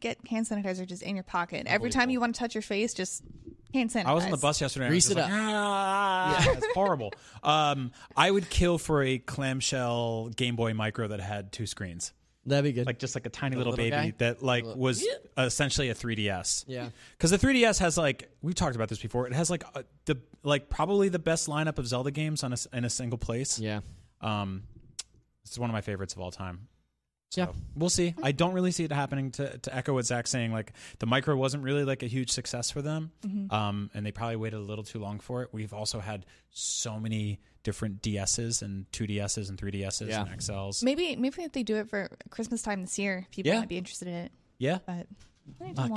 get hand sanitizer just in your pocket. Every time you want to touch your face, just hand sanitizer. I was on the bus yesterday and I was just like, it's horrible. I would kill for a clamshell Game Boy Micro that had 2 screens. That'd be good. Like just like a tiny little baby guy. That like was essentially a 3DS. Yeah. Because the 3DS has like, we've talked about this before. It has like probably the best lineup of Zelda games on in a single place. Yeah. It's one of my favorites of all time. So yeah. We'll see. I don't really see it happening to echo what Zach's saying. Like the micro wasn't really like a huge success for them. Mm-hmm. And they probably waited a little too long for it. We've also had so many different DSs and 2DSs and 3DSs and XLs. Maybe if they do it for Christmas time this year, people might be interested in it. Yeah. But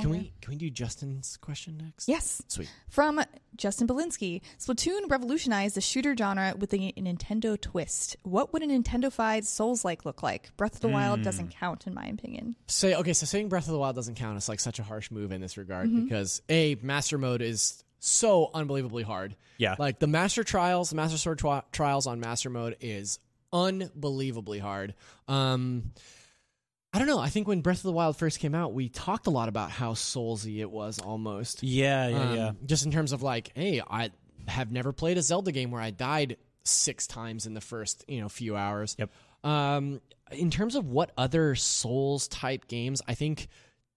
can we do Justin's question next? Yes. Sweet. From Justin Belinsky. Splatoon revolutionized the shooter genre with a Nintendo twist. What would a Nintendo-fied Souls-like look like? Breath of the Wild doesn't count, in my opinion. So saying Breath of the Wild doesn't count is like such a harsh move in this regard because Master Mode is so unbelievably hard. Yeah. Like the Master Sword trials on Master Mode is unbelievably hard. I don't know. I think when Breath of the Wild first came out, we talked a lot about how Soulsy it was almost. Yeah. Just in terms of like, hey, I have never played a Zelda game where I died 6 times in the first, few hours. Yep. In terms of what other Souls type games, I think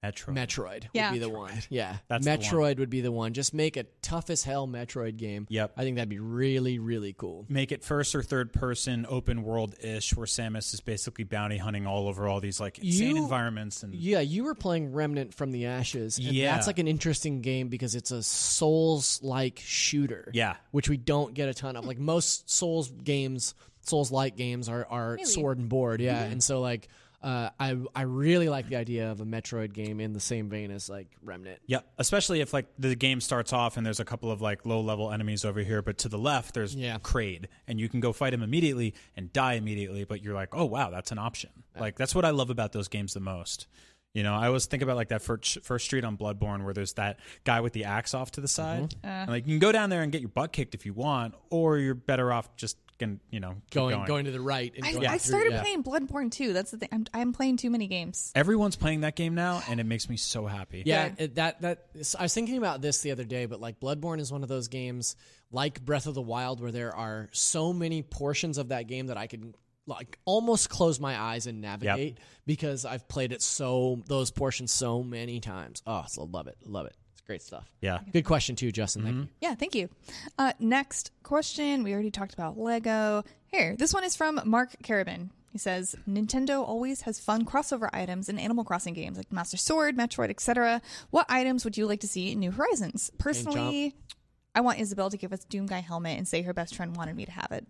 Metroid would be the one. Yeah. That's Metroid would be the one. Just make a tough as hell Metroid game. Yep. I think that'd be really, really cool. Make it first or third person, open world ish, where Samus is basically bounty hunting all over all these like insane environments. And yeah, you were playing Remnant from the Ashes. And that's like an interesting game because it's a Souls like shooter. Yeah. Which we don't get a ton of. Like most Souls-like games are really? Sword and board. Yeah. Mm-hmm. And so like I really like the idea of a Metroid game in the same vein as like Remnant. Yeah, especially if like the game starts off and there's a couple of like low level enemies over here, but to the left there's Kraid, and you can go fight him immediately and die immediately. But you're like, oh wow, that's an option. Yeah. Like that's what I love about those games the most. I always think about like that first street on Bloodborne where there's that guy with the axe off to the side, and like you can go down there and get your butt kicked if you want, or you're better off just. And going to the right. And I started playing Bloodborne too. That's the thing. I'm playing too many games. Everyone's playing that game now, and it makes me so happy. Yeah. That I was thinking about this the other day, but like Bloodborne is one of those games, like Breath of the Wild, where there are so many portions of that game that I can like almost close my eyes and navigate because I've played it those portions so many times. Oh, so love it. Great stuff. Yeah. Good question, too, Justin. Thank you. Yeah, thank you. Next question. We already talked about Lego. Here, this one is from Mark Carabin. He says, Nintendo always has fun crossover items in Animal Crossing games like Master Sword, Metroid, etc. What items would you like to see in New Horizons? Personally, I want Isabelle to give us Doomguy helmet and say her best friend wanted me to have it.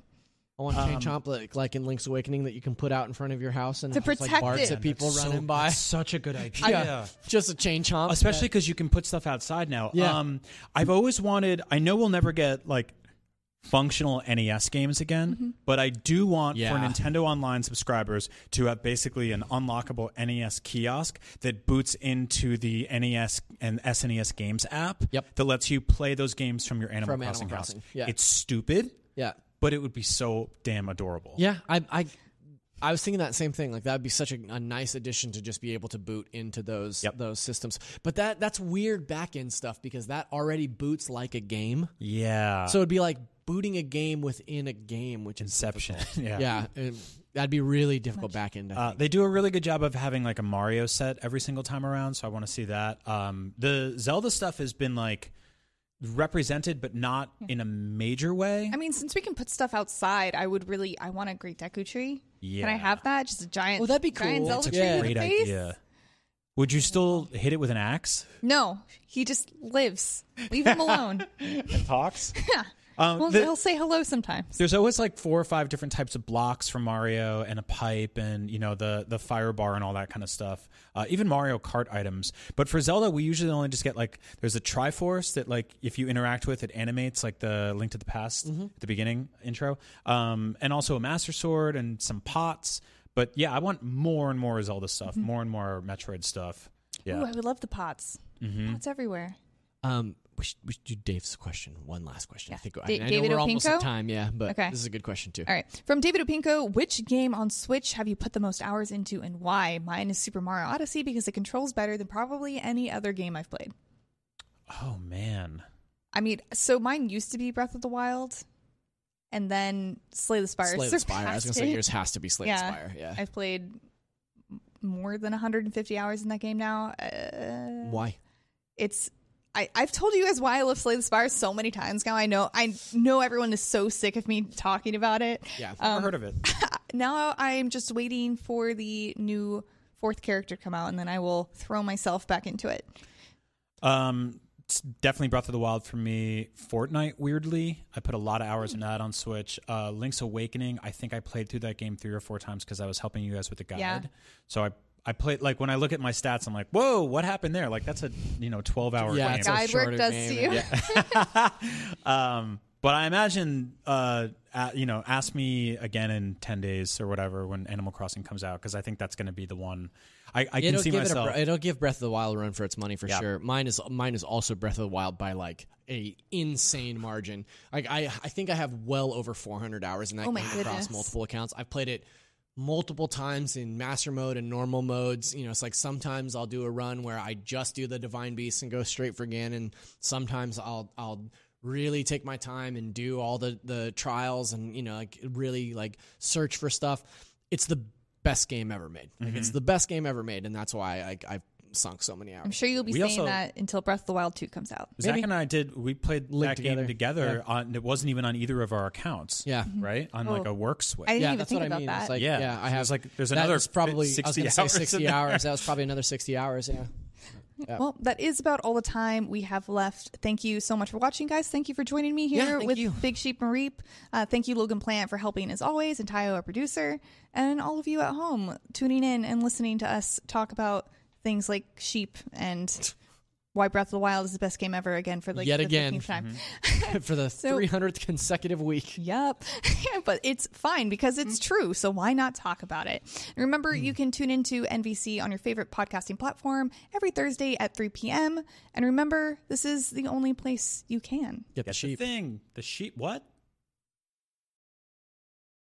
I want a chain chomp like in Link's Awakening that you can put out in front of your house and have, like barks at people running by. That's such a good idea. Yeah. Just a chain chomp. Especially because you can put stuff outside now. Yeah. I've always wanted, I know we'll never get like functional NES games again, but I do want for Nintendo Online subscribers to have basically an unlockable NES kiosk that boots into the NES and SNES games app that lets you play those games from your Animal Crossing house. Yeah. It's stupid. Yeah. But it would be so damn adorable. Yeah, I was thinking that same thing. Like that would be such a nice addition to just be able to boot into those systems. But that's weird back end stuff because that already boots like a game. Yeah. So it'd be like booting a game within a game, which Inception. Is yeah. That'd be really difficult back end. They do a really good job of having like a Mario set every single time around. So I want to see that. The Zelda stuff has been like. Represented, but not in a major way. I mean, since we can put stuff outside, I want a Great Deku tree. Yeah. Can I have that? Just a giant. Oh, that'd be cool. Giant Zelda tree with a face. Idea. Would you still hit it with an axe? No, he just lives. Leave him alone. And talks. Yeah. He'll say hello sometimes. There's always like 4 or 5 different types of blocks from Mario and a pipe and, the fire bar and all that kind of stuff. Even Mario Kart items. But for Zelda, we usually only just get like, there's a Triforce that like, if you interact with, it animates like the Link to the Past at the beginning intro. And also a Master Sword and some pots. But yeah, I want more and more Zelda stuff, more and more Metroid stuff. Yeah. Ooh, I would love the pots. Pots everywhere. We should do Dave's question. One last question. Yeah. I know we're almost at time, but this is a good question, too. All right. From David Opinko, which game on Switch have you put the most hours into and why? Mine is Super Mario Odyssey because it controls better than probably any other game I've played. Oh, man. I mean, so mine used to be Breath of the Wild and then Slay the Spire. I was going to say yours has to be Slay the Spire. Yeah. I've played more than 150 hours in that game now. Why? It's... I've told you guys why I love Slay the Spire so many times now. I know everyone is so sick of me talking about it. Yeah, I've never heard of it. Now I'm just waiting for the new fourth character to come out, and then I will throw myself back into it. It's definitely Breath of the Wild for me. Fortnite, weirdly, I put a lot of hours in that on Switch. Link's Awakening, I think I played through that game 3 or 4 times because I was helping you guys with the guide. Yeah. So I played, like, when I look at my stats, I'm like, whoa, what happened there? Like, that's a, 12-hour game. Yeah, guide work does to you. Yeah. But I imagine, ask me again in 10 days or whatever when Animal Crossing comes out, because I think that's going to be the one. I can see myself. It'll give Breath of the Wild a run for its money for sure. Mine is also Breath of the Wild by, like, a insane margin. Like, I think I have well over 400 hours in that game across multiple accounts. I've played it multiple times in master mode and normal modes. It's like sometimes I'll do a run where I just do the Divine Beast and go straight for Ganon. Sometimes I'll really take my time and do all the trials and really search for stuff. It's the best game ever made. Mm-hmm. It's the best game ever made, and that's why I've sunk so many hours. I'm sure you'll be saying that until Breath of the Wild 2 comes out. Zach and I played that game together. Yeah. It wasn't even on either of our accounts. Yeah, right? On a work switch. I didn't even think about that. I have there's another probably 60 hours. That was probably another 60 hours. Yeah. Yep. Well, that is about all the time we have left. Thank you so much for watching, guys. Thank you for joining me here with you. Big Sheep Mareep. Thank you, Logan Plant, for helping as always, and Tayo, our producer, and all of you at home tuning in and listening to us talk about things like sheep and why Breath of the Wild is the best game ever again for the 15th time. Mm-hmm. For the 300th consecutive week. Yep. But it's fine because it's true, so why not talk about it? And remember, you can tune into NVC on your favorite podcasting platform every Thursday at 3 p.m. And remember, this is the only place you can. Get the sheep. The sheep, what?